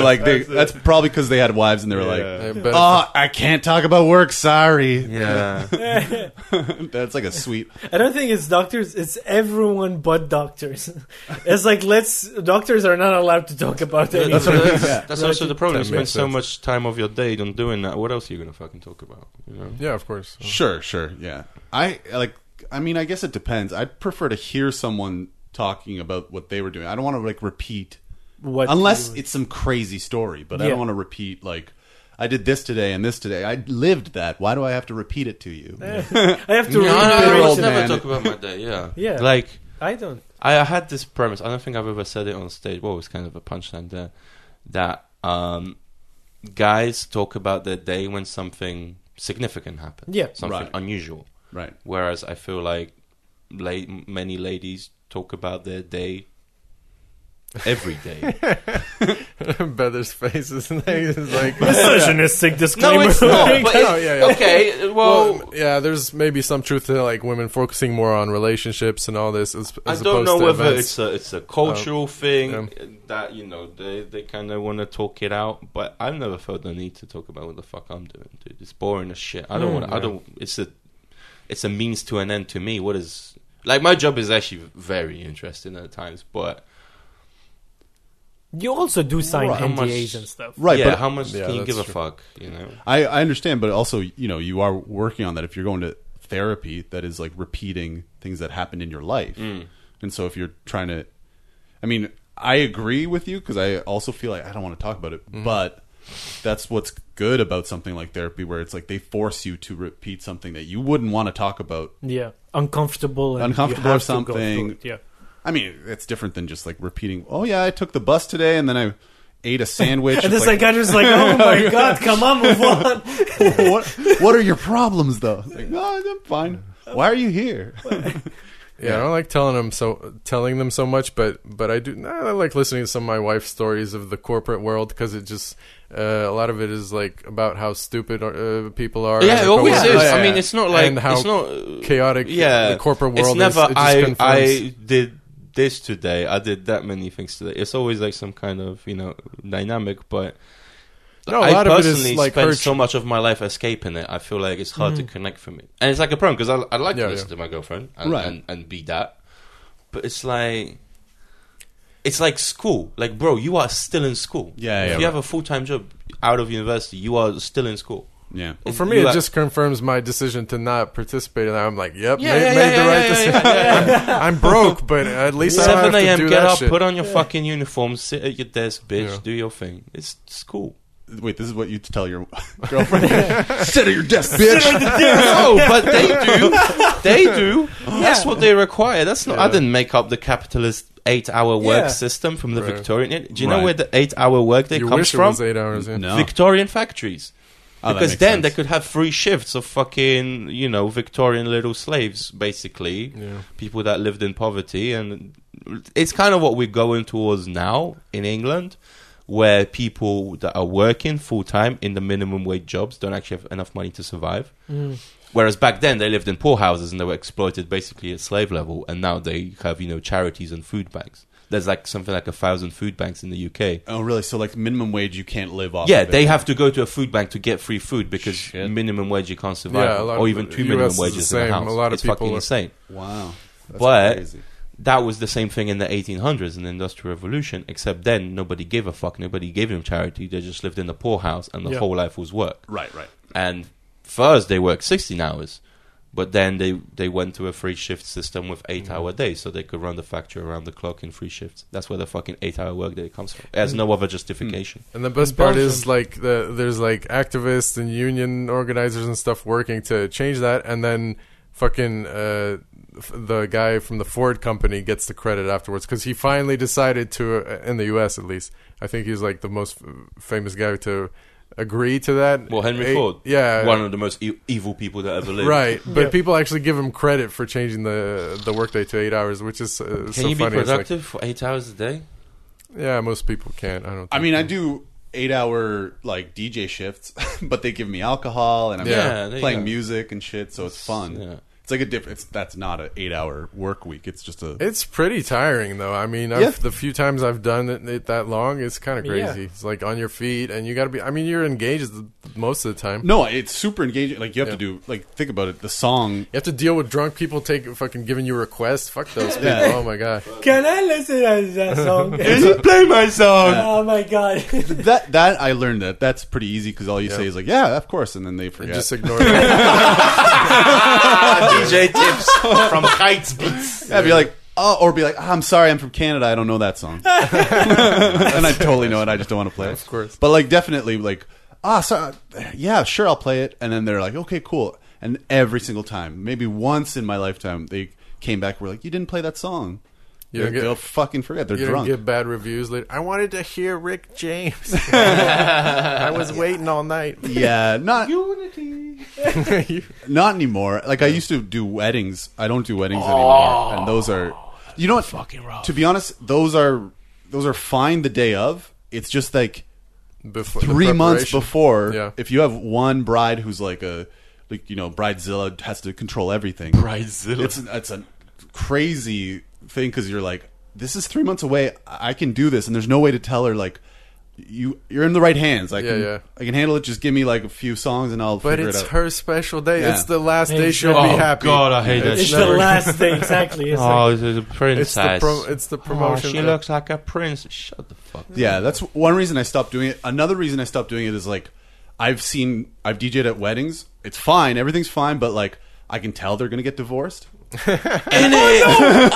like they, that's, that's probably because they had wives and they were yeah. like, "Oh, I can't talk about work. Sorry." Yeah, that's like a sweet. I don't think it's doctors. It's everyone but doctors. It's like let's doctors are not allowed to talk about it. That's, that's, yeah. that's also the problem. You spend so much time of your day on doing that. What else are you gonna fucking talk about? You know? Yeah, of course. Sure, sure. Yeah, I. Like, I mean, I guess it depends. I'd prefer to hear someone talking about what they were doing. I don't want to like repeat, what unless it's some crazy story. But yeah. I don't want to repeat like I did this today and this today. I lived that. Why do I have to repeat it to you? I have to. No, I never talk about my day. Yeah, yeah. Like I don't. I had this premise. I don't think I've ever said it on stage. Well, it was kind of a punchline there. That um, guys talk about their day when something significant happens. Yeah, something right. unusual. Right. Whereas I feel like la- many ladies talk about their day every day. Beather's face is like misogynistic yeah. disclaimer. No, it's not. But no, it's, yeah, yeah. Okay. Well, well, yeah. There's maybe some truth to like women focusing more on relationships and all this. As, as I don't know whether events. it's a it's a cultural um, thing yeah. that you know they they kind of want to talk it out. But I've never felt the need to talk about what the fuck I'm doing, dude. It's boring as shit. I don't mm, want. Yeah. I don't. It's a It's a means to an end to me. What is like my job is actually very interesting at times, but you also do sign right. N D As and stuff, right? Yeah, but how much yeah, can you give true. a fuck? You know, I, I understand, but also you know you are working on that. If you're going to therapy, that is like repeating things that happened in your life, mm. and so if you're trying to, I mean, I agree with you because I also feel like I don't want to talk about it, mm. but. That's what's good about something like therapy where it's like they force you to repeat something that you wouldn't want to talk about. Yeah. Uncomfortable. And uncomfortable or something. It, yeah. I mean, it's different than just like repeating, oh yeah, I took the bus today and then I ate a sandwich. And this like, guy just like, oh my God, come on, move on. what, what are your problems though? It's like, no, I'm fine. Why are you here? Yeah, I don't like telling them so telling them so much, but but I do. Nah, I like listening to some of my wife's stories of the corporate world because it just uh, a lot of it is like about how stupid uh, people are. Yeah, it always is. Yeah. I mean, it's not like and how it's not chaotic. Yeah, the corporate world. It's never. Is. It just I confirms. I did this today. I did that many things today. It's always like some kind of you know dynamic, but. No, a lot I of it is like spend her... so much of my life escaping it. I feel like it's hard mm-hmm. to connect for me, and it's like a problem because I I like yeah, to listen yeah. to my girlfriend and, right. and and be that, but it's like it's like school. Like, bro, you are still in school. Yeah, if yeah, you right. have a full time job out of university, you are still in school. Yeah. Well, for me, it like, just confirms my decision to not participate, and I'm like, yep, yeah, made, yeah, made yeah, the yeah, right yeah, decision. Yeah, yeah, yeah. I'm, I'm broke, but at least I don't have to do that shit. seven a m, get up, shit. put on your yeah. fucking uniform, sit at your desk, bitch, yeah. do your thing. It's, it's cool. Wait, this is what you tell your girlfriend? Sit at your desk, bitch. No, but they do. They do. Yeah. That's what they require. That's not. Yeah. I didn't make up the capitalist eight-hour work yeah. system from the right. Victorian. Do you right. know where the eight-hour work day you comes wish from? It was eight hours, yeah. no. Victorian factories. Oh, because then sense. they could have three shifts of fucking, you know, Victorian little slaves, basically. Yeah. People that lived in poverty. And it's kind of what we're going towards now in England, where people that are working full-time in the minimum wage jobs don't actually have enough money to survive. Mm. Whereas back then, they lived in poorhouses and they were exploited basically at slave level. And now they have, you know, charities and food banks. There's like something like a thousand food banks in the U K. Oh, really? So like minimum wage, you can't live off yeah, of it. Yeah, they have to go to a food bank to get free food because Shit. minimum wage you can't survive. Yeah, or even two minimum wages in a house. A lot of it's people fucking are... insane. Wow. That's but crazy. That was the same thing in the eighteen hundreds in the Industrial Revolution, except then nobody gave a fuck. Nobody gave them charity. They just lived in the poorhouse and the yeah. whole life was work. Right, right. And first they worked sixteen hours. But then they, they went to a free shift system with eight-hour days, so they could run the factory around the clock in free shifts. That's where the fucking eight-hour workday comes from. There's no other justification. And the best part is, like, the, there's, like, activists and union organizers and stuff working to change that, and then fucking uh, the guy from the Ford company gets the credit afterwards, because he finally decided to, in the U S at least, I think he's, like, the most famous guy to... agree to that. Well, Henry Ford, a, yeah, one of the most e- evil people that ever lived. Right, but yeah. people actually give him credit for changing the the workday to eight hours, which is uh, so funny. Can you be productive like, for eight hours a day? Yeah, most people can't. I don't. Think I mean, they. I do eight hour like D J shifts, but they give me alcohol and I'm yeah, yeah, playing music and shit, so it's fun. Yeah. It's like a difference. That's not an eight-hour work week. It's just a. It's pretty tiring, though. I mean, I've, yeah. the few times I've done it, it that long, it's kind of crazy. Yeah. It's like on your feet, and you got to be. I mean, you're engaged most of the time. No, it's super engaging. Like you have yeah. to do. Like think about it. The song. You have to deal with drunk people taking fucking giving you requests. Fuck those people. Yeah. Oh my god. Can I listen to that song? Can you play my song? Yeah. Oh my god. that that I learned that that's pretty easy because all you yeah. say is like, yeah, of course, and then they forget. And just ignore it. D J tips from Heights Beats. Yeah, be like, oh, or be like, oh, I'm sorry, I'm from Canada, I don't know that song. And I totally know it, I just don't want to play it. Of course. But like, definitely, like, ah, oh, sorry, yeah, sure, I'll play it. And then they're like, okay, cool. And every single time, maybe once in my lifetime, they came back and were like, you didn't play that song. You don't get, they'll fucking forget. They're you drunk. You get bad reviews later. I wanted to hear Rick James. I was waiting all night. Yeah, not Unity. Not anymore. Like I used to do weddings. I don't do weddings oh, anymore, and those are you know what? Fucking rough. To be honest, those are those are fine the day of. It's just like before, three months before. Yeah. If you have one bride who's like a like you know bridezilla has to control everything. Bridezilla. It's an, it's a crazy thing because you're like this is three months away, I can do this, and there's no way to tell her like you you're in the right hands. I yeah, can yeah. I can handle it. Just give me like a few songs and I'll. But figure it's it out. Her special day. Yeah. It's the last day she'll oh, be happy. God, I hate that. It's the last day exactly. It's oh, like, the princess. It's the, pro- it's the promotion. Oh, she looks like a prince. Shut the fuck. Yeah, up. That's one reason I stopped doing it. Another reason I stopped doing it is like I've seen I've DJed at weddings. It's fine, everything's fine, but like I can tell they're gonna get divorced. In it.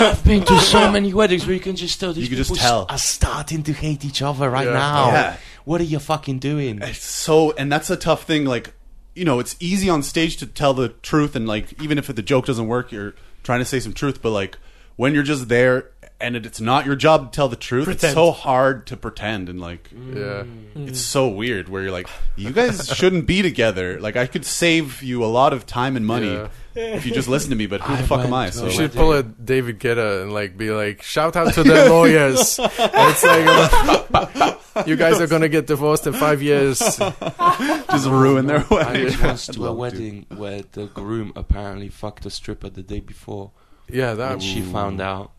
I've been to so many weddings where you can just tell these you can people just tell. are starting to hate each other right yeah. now. Yeah. What are you fucking doing? It's so, and that's a tough thing. Like, you know, it's easy on stage to tell the truth, and like, even if the joke doesn't work, you're trying to say some truth. But like, when you're just there, and it, it's not your job to tell the truth, pretend. It's so hard to pretend, and like, yeah, it's so weird. Where you're like, you guys shouldn't be together. Like, I could save you a lot of time and money. Yeah. If you just listen to me, but who I the fuck am I? So you should pull a David Guetta and like be like, shout out to the lawyers. And it's like, you guys are gonna get divorced in five years. Just ruin their wedding. I just went to a wedding to. where the groom apparently fucked a stripper the day before. Yeah, that. When she found out.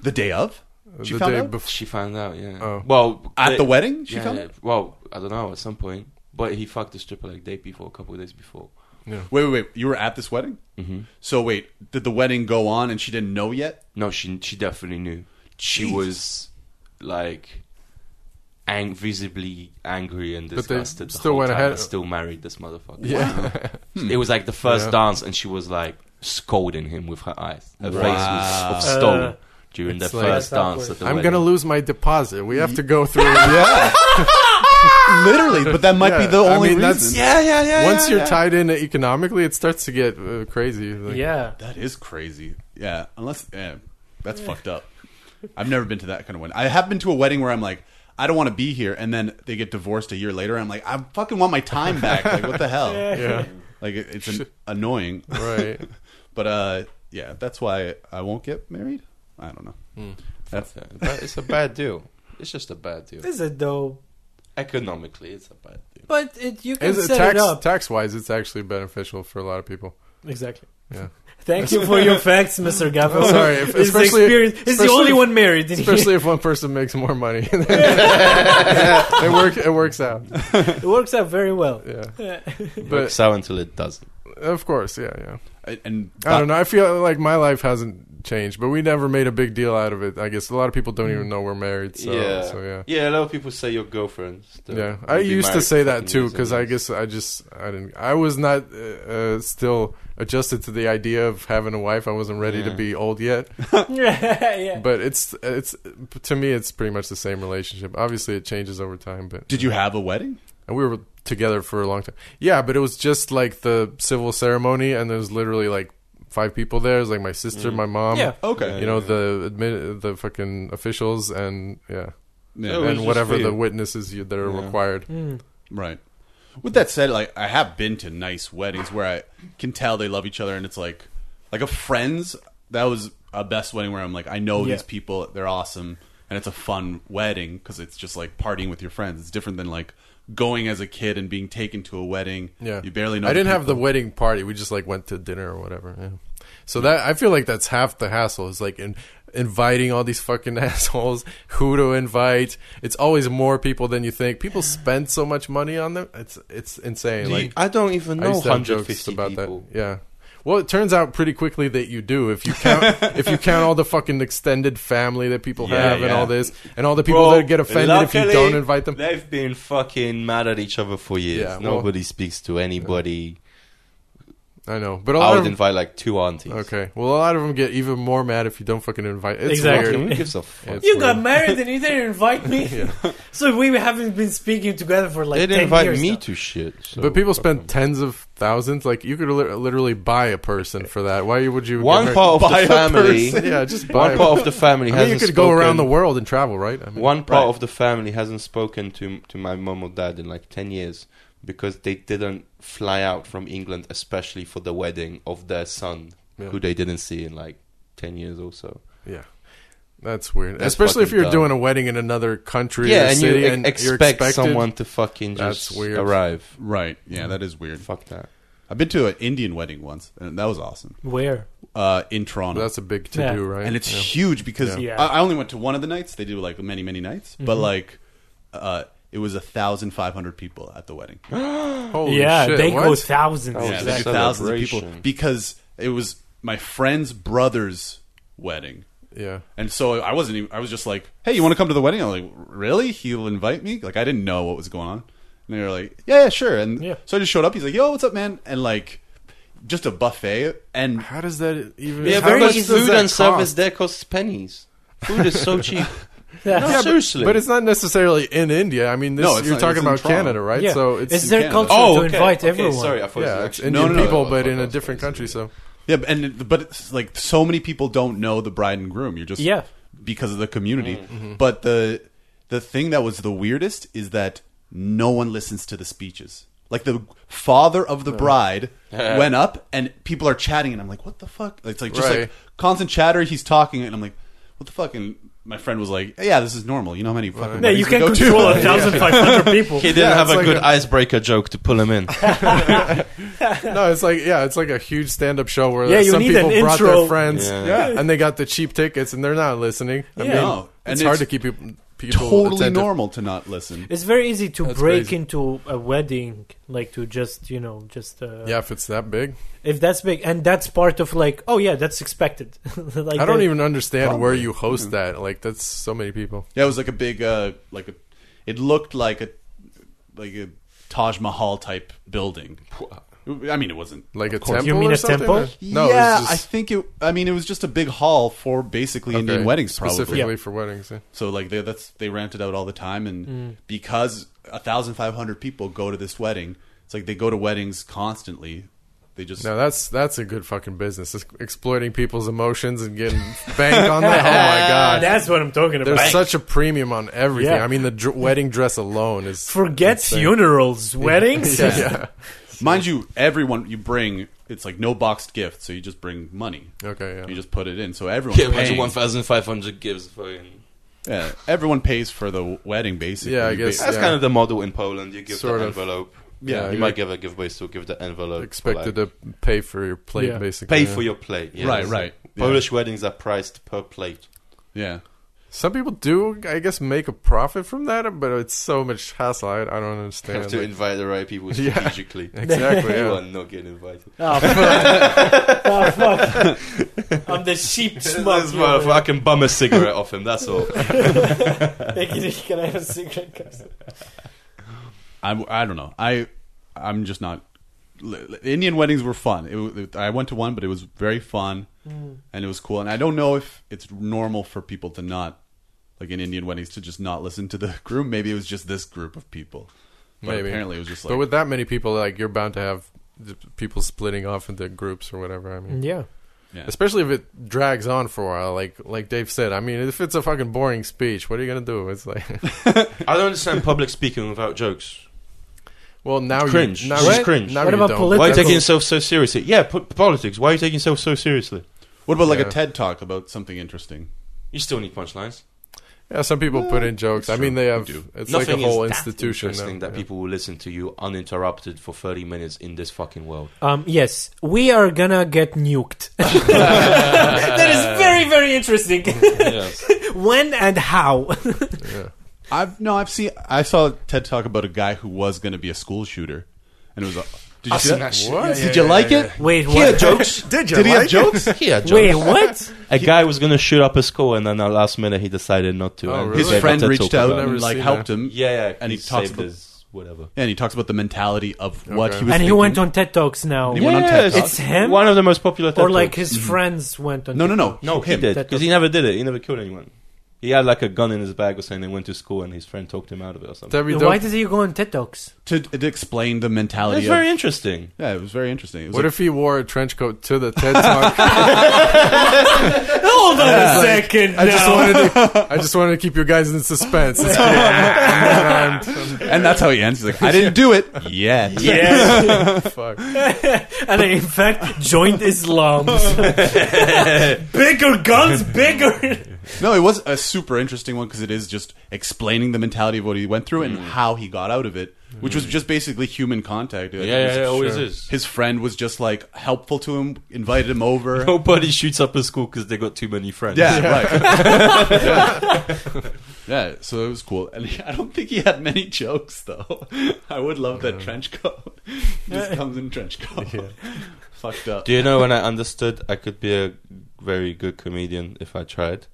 The day of? She the found day out? Before. She found out, yeah. Oh. Well, at they, the wedding, she yeah, found yeah. out. Well, I don't know. At some point, but he fucked the stripper like day before, a couple of days before. Yeah. Wait, wait, wait. You were at this wedding? Mm-hmm. So wait, did the wedding go on and she didn't know yet? No, she she definitely knew. She Jeez. was like ang- visibly angry and disgusted. But they still the went time. ahead. I still married this motherfucker. Yeah. Wow. It was like the first yeah. dance, and she was like scolding him with her eyes. Her wow. face was of stone. Uh, During it's the like, first dance at the I'm going to lose my deposit. We have to go through. Yeah. Literally, but that might yeah, be the only I mean, reason. Yeah, yeah, yeah. Once yeah, you're yeah. tied in economically, it starts to get uh, crazy. Like, yeah. That is crazy. Yeah. Unless, yeah, that's yeah. fucked up. I've never been to that kind of wedding. I have been to a wedding where I'm like, I don't want to be here. And then they get divorced a year later. And I'm like, I fucking want my time back. Like, what the hell? Yeah. yeah. Like, it, it's an, annoying. Right. But, uh, yeah, that's why I won't get married. I don't know. Mm. That's it. It's a bad deal. It's just a bad deal. Is it though? Economically, it's a bad deal. But it, you can it's set tax, it up. Tax-wise, it's actually beneficial for a lot of people. Exactly. Yeah. Thank you for your facts, Mister Gaffer. Oh, sorry. If, especially, experience, especially, it's the only if, one married. Especially if one person makes more money. it, work, it works out. It works out very well. Yeah. yeah. It works out until it doesn't. Of course, yeah, yeah. I, and that, I don't know. I feel like my life hasn't changed, but we never made a big deal out of it. I guess a lot of people don't even know we're married. So, yeah, so, yeah. yeah. A lot of people say your girlfriends. Yeah, I used to say that too, because I guess I just I didn't. I was not uh, still adjusted to the idea of having a wife. I wasn't ready yeah. to be old yet. yeah. But it's it's to me, it's pretty much the same relationship. Obviously, it changes over time. But did you have a wedding? And we were together for a long time. Yeah, but it was just like the civil ceremony, and there's literally like five people there. It was like my sister, mm. my mom, yeah, okay, you know, yeah. the admin, the fucking officials, and yeah, yeah. yeah and whatever the witnesses that are yeah. required. Mm. Right. With that said, like I have been to nice weddings where I can tell they love each other, and it's like like a friend's. That was a best wedding where I'm like, I know yeah. these people, they're awesome, and it's a fun wedding because it's just like partying with your friends. It's different than like. Going as a kid and being taken to a wedding. Yeah. You barely know. I didn't people. have the wedding party. We just like went to dinner or whatever. Yeah. So yeah. that I feel like that's half the hassle is like in, inviting all these fucking assholes, who to invite. It's always more people than you think. People spend so much money on them. It's it's insane. Do like you, I don't even know one hundred fifty jokes about people. That. Yeah. Well, it turns out pretty quickly that you do if you count if you count all the fucking extended family that people yeah, have yeah. and all this and all the people Bro, that get offended if you don't invite them. They've been fucking mad at each other for years. Yeah, well, nobody speaks to anybody. I know, but a lot I would of them, invite like two aunties. Okay, well, a lot of them get even more mad if you don't fucking invite. It's exactly. Weird. Who gives a fuck? It's you weird. Got married and you didn't invite me. yeah. So we haven't been speaking together for like. They didn't ten invite years me now. To shit. So but people spend tens of. Thousands, like you could li- literally buy a person for that. Why would you? One part of the family, yeah, just buy one part of the family. I mean, hasn't you could spoken, go around the world and travel, right? I mean, one part right. of the family hasn't spoken to to my mom or dad in like ten years because they didn't fly out from England, especially for the wedding of their son, yeah. who they didn't see in like ten years or so. Yeah. That's weird. That's especially if you're dumb. Doing a wedding in another country yeah, or and city you ex- and you're expect someone to fucking just that's weird. Arrive. Right. Yeah, that is weird. Fuck that. I've been to an Indian wedding once, and that was awesome. Where? Uh, in Toronto. Well, that's a big to-do, yeah. right? And it's yeah. huge because yeah. I-, I only went to one of the nights. They do like many, many nights. Mm-hmm. But like, uh, it was one thousand five hundred people at the wedding. Holy yeah, shit. Yeah, they what? Go thousands. Oh, yeah, they do thousands of people because it was my friend's brother's wedding. Yeah, and so I wasn't even I was just like, hey, you want to come to the wedding? I'm like, really? He'll invite me? Like, I didn't know what was going on. And they were like, yeah, yeah, sure. And yeah. so I just showed up. He's like, yo, what's up, man? And like, just a buffet. And how does that even yeah, how much food and service there costs pennies. Food is so cheap. Yeah, no, yeah, seriously. But, but it's not necessarily in India. I mean, this, no, you're not, talking about Canada, right? Yeah. So it's, it's their Canada. Culture oh, to okay. invite okay, everyone. Sorry, I thought yeah, it was actually Indian no, no, people, no, no, but in a different country. So. Yeah, and but it's like so many people don't know the bride and groom. You're just yeah. because of the community. Mm-hmm. But the the thing that was the weirdest is that no one listens to the speeches. Like the father of the bride yeah. went up and people are chatting and I'm like, what the fuck? It's like just right. like constant chatter. He's talking and I'm like, what the fuck? And my friend was like, hey, yeah, this is normal. You know how many fucking no, you can't control a thousand five hundred people. He didn't yeah, have a like good a... icebreaker joke to pull him in. No, it's like yeah, it's like a huge stand-up show where yeah, some people brought intro. Their friends yeah. Yeah. and they got the cheap tickets and they're not listening. I yeah. mean, no. and it's hard to keep people. people totally attentive. Normal to not listen. It's very easy to That's break crazy. into a wedding, like to just, you know, just... Uh, yeah, if it's that big. If that's big. And that's part of like, oh yeah, that's expected. Like I don't that, even understand probably. where you host mm-hmm. that. Like, that's so many people. Yeah, it was like a big, uh, like a... It looked like a like a Taj Mahal type building. I mean, it wasn't... Like a course. temple You mean or a something? temple? No, yeah, it was just... I think it... I mean, it was just a big hall for basically okay. Indian weddings, probably. Specifically yeah. for weddings, yeah. So, like, they, that's, they rent it out all the time, and mm. because fifteen hundred people go to this wedding, it's like they go to weddings constantly. They just... No, that's that's a good fucking business. It's exploiting people's emotions and getting banged on that. Oh, my God. That's what I'm talking about. There's such a premium on everything. Yeah. I mean, the dr- wedding dress alone is... Forget insane. funerals. Weddings? Yeah. yeah. Mind you, everyone you bring, it's like no boxed gift, so you just bring money. Okay, yeah. You just put it in, so everyone yeah, paying. one thousand five hundred gives fucking... Yeah, everyone pays for the wedding, basically. Yeah, I guess. That's yeah. kind of the model in Poland. You give sort the envelope. Of, yeah, You might give a giveaway, so give the envelope. Expected like, to pay for your plate, yeah. basically. Pay yeah. for your plate. Yeah, right, right. Yeah. Polish weddings are priced per plate. Yeah. Some people do, I guess, make a profit from that, but it's so much hassle. I, I don't understand. You have to like, invite the right people strategically. Yeah, exactly. You yeah. are not getting invited. Oh, fuck. oh, fuck. I'm the sheep smug. Well, I can bum a cigarette off him, that's all. Can I have a cigarette? I'm, I don't know. I, I'm just not... Indian weddings were fun. It, it, I went to one, but it was very fun, mm. and it was cool. And I don't know if it's normal for people to not... Like in Indian weddings, to just not listen to the groom. Maybe it was just this group of people. But Maybe. apparently it was just like... But with that many people, like you're bound to have people splitting off into groups or whatever. I mean, yeah. yeah. Especially if it drags on for a while. Like like Dave said, I mean, if it's a fucking boring speech, what are you going to do? It's like... I don't understand public speaking without jokes. Well, now cringe. you... Now right? cringe. Now what you about don't. politics? Why are you taking yourself so seriously? Yeah, po- politics. Why are you taking yourself so seriously? What about like yeah. a TED Talk about something interesting? You still need punchlines. Yeah, some people well, put in jokes. I mean, they have... It's Nothing like a whole is that institution. Interesting that yeah. people will listen to you uninterrupted for thirty minutes in this fucking world. Um, yes. We are gonna get nuked. That is very, very interesting. Yes. When and how? yeah. I've no. I've seen. I saw a TED Talk about a guy who was going to be a school shooter, and it was. A, did you I see that? that what? Yeah, yeah, did you yeah, like yeah, it? Yeah. Wait, what? He had jokes. Did you? Did he like have jokes? He had jokes. Wait, what? A guy was going to shoot up a school, and then at the last minute he decided not to. Oh, really? His friend reached out and like helped him. Yeah, yeah. And he, he talks about his whatever. And he talks about the mentality of okay. what he was. And thinking. he went on TED Talks now. And he yeah, went on TED Talks. It's him. One of the most popular TED Talks. Or like his friends went on. No, no, no. No, he did because he never did it. He never killed anyone. He had like a gun in his bag or something. They went to school and his friend talked him out of it or something. Why did he go on TED Talks? To, to explain the mentality. It's very of, interesting. Yeah, it was very interesting. Was what like, if he wore a trench coat to the TED Talk? Hold on yeah. a second. I just, wanted to, I just wanted to keep your guys in suspense. It's cool. And that's how he ends. He's like, I didn't do it yet. Yeah. Fuck. And I, in fact, joined Islam. Bigger guns, bigger. No, it was a super interesting one because it is just explaining the mentality of what he went through and mm. how he got out of it, which was just basically human contact. Like, yeah, yeah, it sure. always is. His friend was just like helpful to him, invited him over. Nobody shoots up a school because they got too many friends. Yeah, yeah. right. yeah. yeah, so it was cool. And I don't think he had many jokes, though. I would love that yeah. trench coat. Just comes in trench coat. Yeah. Fucked up. Do you know when I understood I could be a very good comedian if I tried?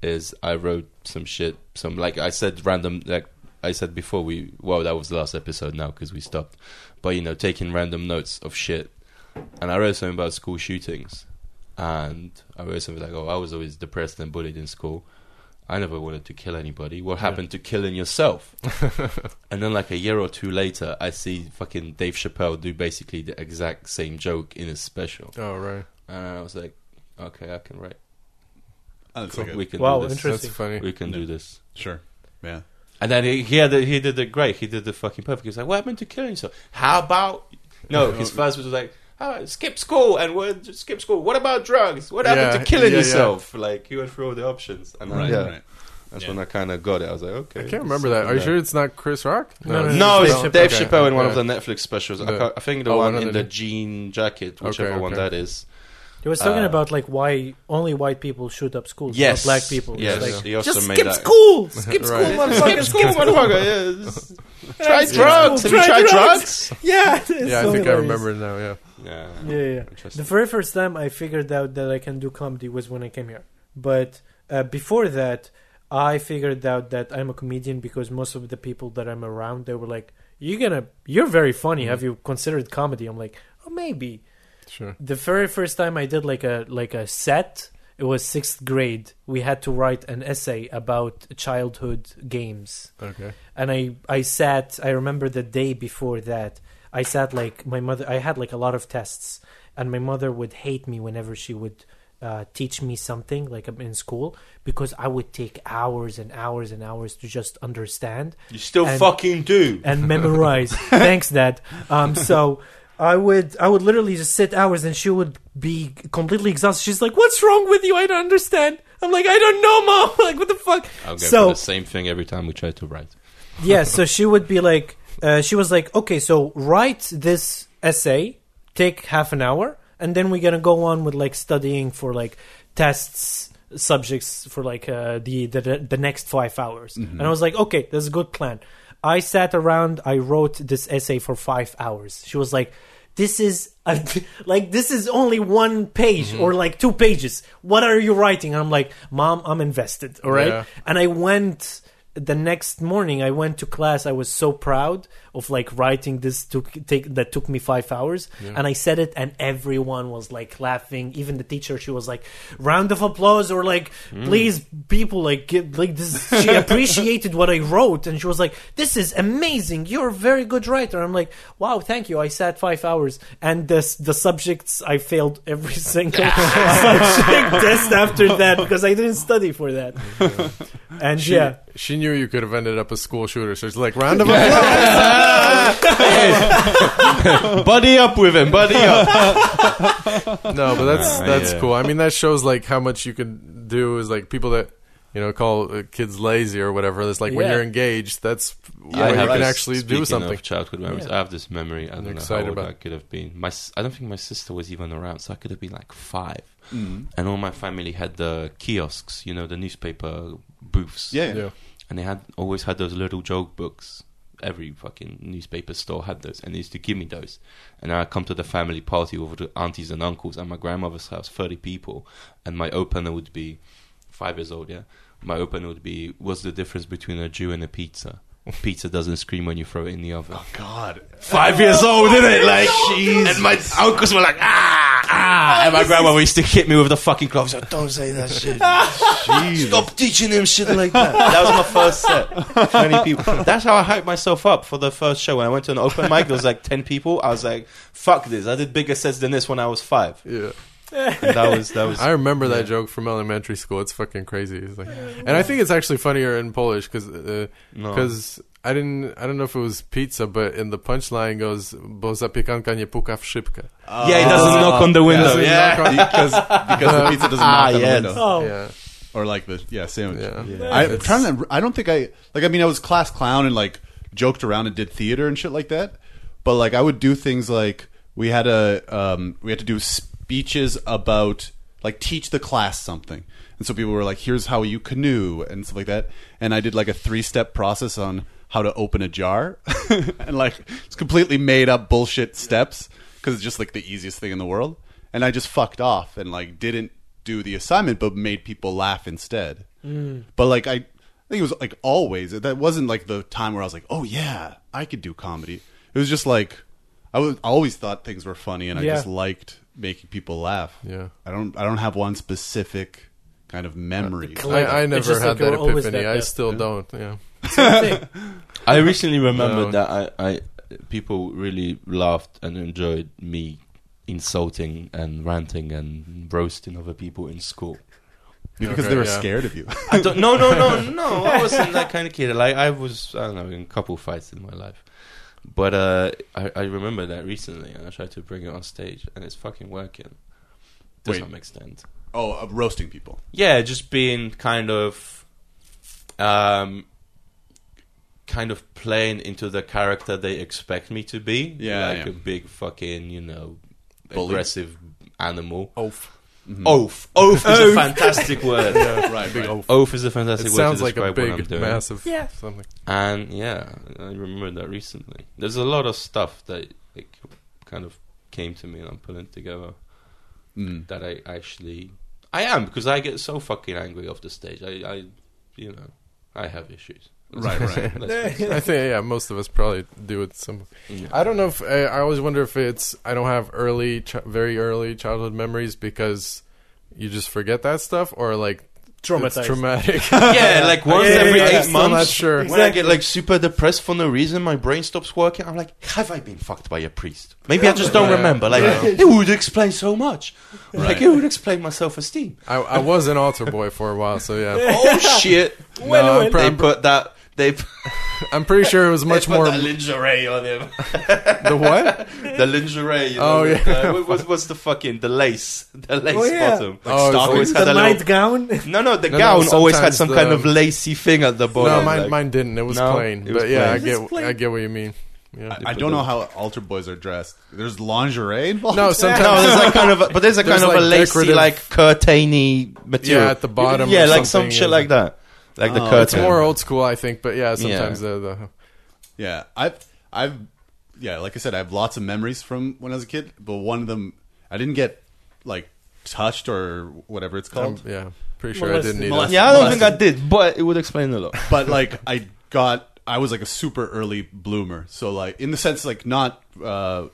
Is I wrote some shit, some like I said random, like I said before we, well that was the last episode now because we stopped, but you know taking random notes of shit, and I wrote something about school shootings, and I wrote something like, oh I was always depressed and bullied in school, I never wanted to kill anybody, what happened yeah. to killing yourself? And then like a year or two later I see fucking Dave Chappelle do basically the exact same joke in his special. Oh right. And I was like, okay I can write. Cool. We can wow, do this. Interesting. That's funny. We can yeah. do this. Sure. Yeah. And then he he, had the, he did it great. He did the fucking perfect. He was like, what happened to killing yourself? How about... No, his first was like, oh, skip school and we'll skip school. What about drugs? What yeah, happened to killing yeah, yourself? Yeah. Like, he went through all the options. And right, yeah. right. That's yeah. when I kind of got it. I was like, okay. I can't remember that. Are you sure it's not Chris Rock? No, no, no, no it's Chappelle. Dave Chappelle okay. in one yeah. of the Netflix specials. The, I, I think the oh, one in the jean jacket, whichever okay, okay. one that is. They were talking uh, about like why only white people shoot up schools, yes, not black people. Yes, like, yeah. Just skip made school, skip school, right. motherfucker, skip school, motherfucker. Yeah. Try yeah, drugs. Have you tried drugs? drugs? Yeah. Yeah, so I think hilarious. I remember it now. Yeah. Yeah. Yeah. yeah. The very first time I figured out that I can do comedy was when I came here. But uh, before that, I figured out that I'm a comedian because most of the people that I'm around, they were like, "You're gonna, you're very funny. Mm-hmm. Have you considered comedy?" I'm like, "Oh, maybe." Sure. The very first time I did like a like a set, it was sixth grade. We had to write an essay about childhood games. Okay. And I, I sat, I remember the day before that, I sat like my mother, I had like a lot of tests, and my mother would hate me whenever she would uh, teach me something like in school, because I would take hours and hours and hours to just understand. You still and, fucking do. And memorize. Thanks, Dad. Um, so... I would I would literally just sit hours and she would be completely exhausted. She's like, "What's wrong with you? I don't understand." I'm like, "I don't know, Mom." Like, what the fuck? I'll go so, for the same thing every time we try to write. Yeah, so she would be like, uh, she was like, "Okay, so write this essay, take half an hour, and then we're going to go on with like studying for like tests, subjects for like uh, the, the, the next five hours. Mm-hmm. And I was like, "Okay, that's a good plan." I sat around, I wrote this essay for five hours. She was like, this is a, like this is only one page mm-hmm. or like two pages. What are you writing? And I'm like, "Mom, I'm invested, all right?" Yeah. And I went, the next morning, I went to class. I was so proud of like writing this to take that took me five hours. Yeah. And I said it and everyone was like laughing. Even the teacher, she was like, "Round of applause," or like, mm. "Please, people, like, get, like this." She appreciated what I wrote and she was like, "This is amazing. You're a very good writer." I'm like, "Wow, thank you." I sat five hours and this, the subjects, I failed every single subject test after that because I didn't study for that. Yeah. And she, yeah. She knew you could have ended up a school shooter, so she's like, "Round of applause!" Hey. Buddy up with him, buddy up. No, but that's that's yeah. cool. I mean, that shows like how much you can do is like people that, you know, call kids lazy or whatever. It's like yeah. when you're engaged, that's yeah, when you can actually do something. Of childhood memories. Yeah. I have this memory. I don't I'm know how old I could have been. My, I don't think my sister was even around, so I could have been like five. Mm. And all my family had the kiosks, you know, the newspaper booths. Yeah, yeah. And they had always had those little joke books. Every fucking newspaper store had those, and they used to give me those. And I come to the family party with the aunties and uncles at my grandmother's house, thirty people, and my opener would be five years old. Yeah, my opener would be, "What's the difference between a Jew and a pizza? Pizza doesn't scream when you throw it in the oven." Oh God! Five oh, years old, isn't it? Like, Jesus. And my uncles were like, ah, ah, and my grandma used to hit me with the fucking gloves. Like, "Don't say that shit. Stop teaching him shit like that." That was my first set. Twenty people. That's how I hyped myself up for the first show. When I went to an open mic, there was like ten people. I was like, "Fuck this! I did bigger sets than this when I was five." Yeah. And that was that was. I remember yeah. that joke from elementary school. It's fucking crazy. It's like, and I think it's actually funnier in Polish because because uh, no. I didn't I don't know if it was pizza, but in the punchline goes, "Bo zapiekanka nie puka w szybkę." Oh. Yeah, he doesn't knock on the window. Yeah, yeah. On, because because the pizza doesn't knock ah, on yes. the window. Oh. Yeah. Or like the yeah sandwich. Yeah. Yeah. I, I'm trying to. I don't think I like. I mean, I was class clown and like joked around and did theater and shit like that. But like, I would do things like we had a um, we had to do. Sp- Speeches about like teach the class something, and so people were like, "Here's how you canoe" and stuff like that. And I did like a three-step process on how to open a jar, and like it's completely made up bullshit steps because it's just like the easiest thing in the world. And I just fucked off and like didn't do the assignment, but made people laugh instead. Mm. But like I, I think it was like always that wasn't like the time where I was like, "Oh yeah, I could do comedy." It was just like I was I always thought things were funny, and yeah. I just liked. Making people laugh. Yeah, I don't. I don't have one specific kind of memory. I, I never had like that epiphany. That I still yeah. don't. Yeah. I recently remembered no. that I, I people really laughed and enjoyed me insulting and ranting and roasting other people in school. Because okay, they were yeah. scared of you. I don't, no, no, no, no. I wasn't that kind of kid. Like I was. I don't know. In a couple fights in my life. But uh, I, I remember that recently, and I tried to bring it on stage, and it's fucking working to Wait. some extent. Oh, uh, roasting people. Yeah, just being kind of, um, kind of playing into the character they expect me to be. Yeah, like yeah. a big fucking, you know, bully. Aggressive animal. Oaf. Mm-hmm. Oaf. Oaf is oaf. a fantastic word. Yeah, right, big right. Oaf. Oaf is a fantastic it word sounds to describe like a big, what I'm doing. Massive yeah. something. And yeah, I remember that recently. There's a lot of stuff that it kind of came to me and I'm pulling together mm. that I actually I am, because I get so fucking angry off the stage. I, I you know, I have issues. Right, right. I think, yeah, most of us probably do it. Some, yeah. I don't know if uh, I always wonder if it's I don't have early, ch- very early childhood memories because you just forget that stuff, or like it's traumatic. Yeah, like once yeah, every yeah, eight yeah, months. Not sure. Exactly. When I get like super depressed for no reason, my brain stops working. I'm like, have I been fucked by a priest? Maybe I just don't yeah. remember. Like yeah. it would explain so much. Right. Like it would explain my self-esteem. I, I was an altar boy for a while, so yeah. Oh shit! No, when, when? Probably, they put that. They, I'm pretty sure it was much more. They put the lingerie on him. The what? The lingerie. You know, oh yeah. The, uh, what's, what's the fucking the lace? The lace oh, yeah. bottom. Like oh, Star always had a nightgown. No, no, the no, gown no, always had some the, kind of lacy thing at the bottom. No, mine, like, mine didn't. It was no, plain. It was but yeah, plain. I get, I get what you mean. Yeah. I, I don't know how altar boys are dressed. There's lingerie involved. No, sometimes no, there's like kind of, a, but there's a there's kind of like a lacy, decorative... like curtainy material yeah, at the bottom. Yeah, or like some shit like that. Like the oh, curtain. It's more old school, I think, but yeah, sometimes yeah. the the yeah, I've I've yeah, like I said, I have lots of memories from when I was a kid, but one of them I didn't get like touched or whatever it's called. I'm, yeah, pretty sure molested. I didn't either. Yeah, I don't molested. think I did, but it would explain a lot. But like I got, I was like a super early bloomer, so like in the sense like not. Uh,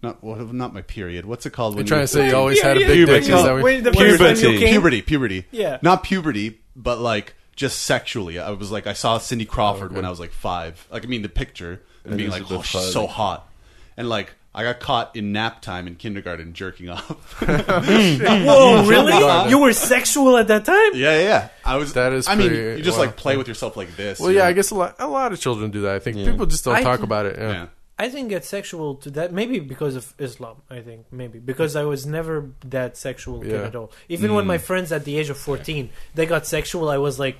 Not what? Not my period. What's it called? When You're trying you, to say you always period. had a big dick. No, puberty. Puberty. puberty, puberty. Yeah, not puberty, but like just sexually. I was like, I saw Cindy Crawford oh, okay. when I was like five. Like I mean, the picture and, and being like, oh, she's so hot, and like I got caught in nap time in kindergarten jerking off. Whoa, really? You were sexual at that time? Yeah, yeah. I was. That is. I mean, pretty, you just well, like play with yourself like this. Well, yeah, know? I guess a lot, a lot of children do that. I think yeah. people just don't I talk th- about it. Yeah. yeah. I didn't get sexual to that, maybe because of Islam, I think, maybe. Because I was never that sexual kid yeah. at all. Even mm. when my friends at the age of fourteen, they got sexual, I was like,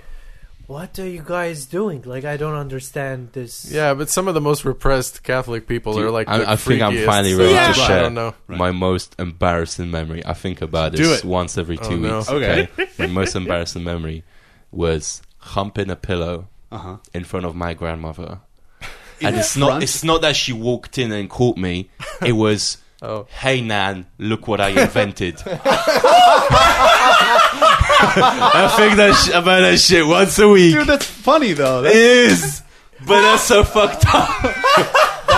what are you guys doing? Like, I don't understand this. Yeah, but some of the most repressed Catholic people Dude, are like I, I think I'm finally ready yeah. to share I don't know. Right. my most embarrassing memory. I think about this it. once every two oh, no. weeks. Okay. okay? My most embarrassing memory was humping a pillow uh-huh. in front of my grandmother. And it's not it's not that she walked in and caught me. It was, oh. hey, Nan, look what I invented. I think that sh- about that shit once a week. Dude, that's funny, though. That's... It is. But that's so fucked up.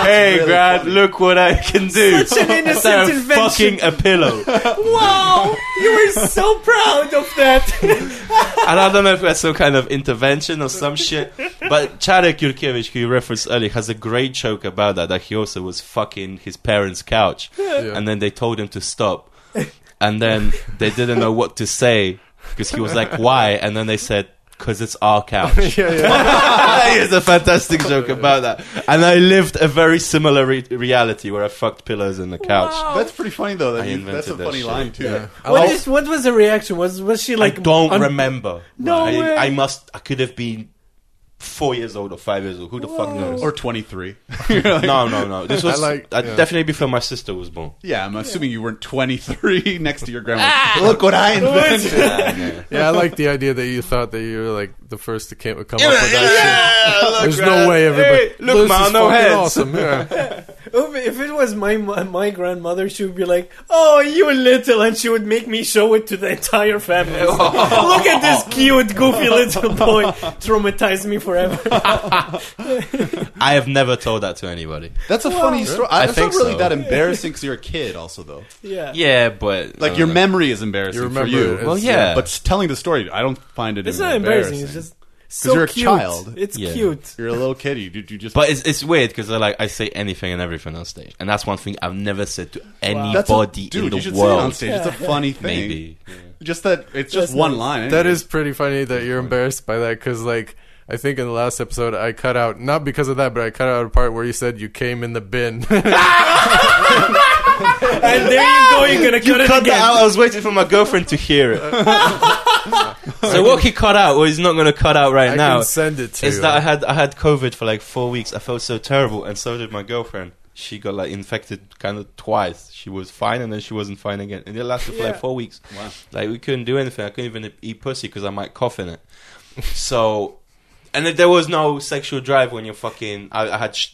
Hey, really Grant, funny. Look what I can do. Such an innocent invention. Fucking a pillow. Wow, you were so proud of that. And I don't know if that's some kind of intervention or some shit, but Czarek Jurkiewicz, who you referenced earlier, has a great joke about that, that he also was fucking his parents' couch. Yeah. And then they told him to stop. And then they didn't know what to say, because he was like, why? And then they said, because it's our couch. Yeah, yeah. It's a fantastic joke about that. And I lived a very similar re- reality where I fucked pillows in the couch. Wow. That's pretty funny, though. That you, that's a that funny shit. line, too. Yeah. What, is, what was the reaction? Was was she like... I don't un- remember. No I, way. I must... I could have been four years old or five years old. Who the Whoa. fuck knows? Or twenty-three. Like, no, no, no. This was I like, yeah. definitely before my sister was born. Yeah, I'm assuming yeah. you weren't twenty-three next to your grandma. Ah, look what I invented. yeah, yeah. yeah, I like the idea that you thought that you were like the first to come up with yeah, that yeah, shit. Look, There's right. no way everybody... Hey, look, ma, no heads. Awesome. Yeah. If it was my my grandmother, she would be like, oh, you little, and she would make me show it to the entire family. Look at this cute, goofy little boy. Traumatized me forever. I have never told that to anybody. That's a well, funny story. I, I it's not really so. that embarrassing because you're a kid also, though. Yeah. Yeah, but... Like, your know. memory is embarrassing you for you. Well, yeah. But telling the story, I don't find it it's embarrassing. It's not embarrassing. It's just... Because so you're a cute. child. It's yeah. cute. You're a little kitty. You, you just... But it's, it's weird because like, I say anything and everything on stage. And that's one thing I've never said to anybody wow. a, dude, in the world. Dude, you should world. say it on stage. Yeah. It's a funny thing. Maybe. Yeah. Just that it's that's just one nice. line. Anyway. That is pretty funny that you're embarrassed by that because like... I think in the last episode I cut out, not because of that, but I cut out a part where you said you came in the bin. And there you go, you're going to cut you it cut again. Out. I was waiting for my girlfriend to hear it. So what he cut out, what he's not going to cut out right I now, can send it to is you. that I had I had COVID for like four weeks. I felt so terrible, and so did my girlfriend. she got like infected kind of twice. She was fine and then she wasn't fine again. And it lasted for yeah. like four weeks. Wow. Like we couldn't do anything. I couldn't even eat pussy because I might cough in it. So, and there was no sexual drive when you're fucking, I, I had sh-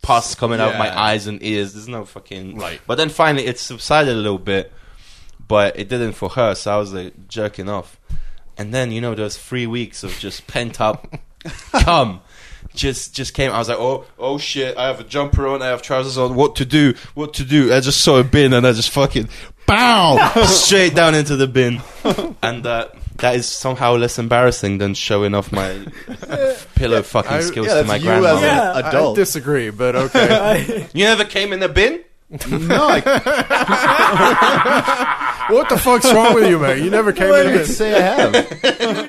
pus coming yeah. out of my eyes and ears. There's no fucking, right. But then finally it subsided a little bit, but it didn't for her. So I was like jerking off. And then, you know, those three weeks of just pent up cum. Just just came. I was like, oh, oh shit, I have a jumper on, I have trousers on, what to do, what to do. I just saw a bin and I just fucking, bow, straight down into the bin. And uh, that is somehow less embarrassing than showing off my pillow fucking I, skills yeah, to my grandma. As yeah, an adult. I disagree, but okay. You never came in the bin? No. I... What the fuck's wrong with you, man? You never came what in the bin. Say I have.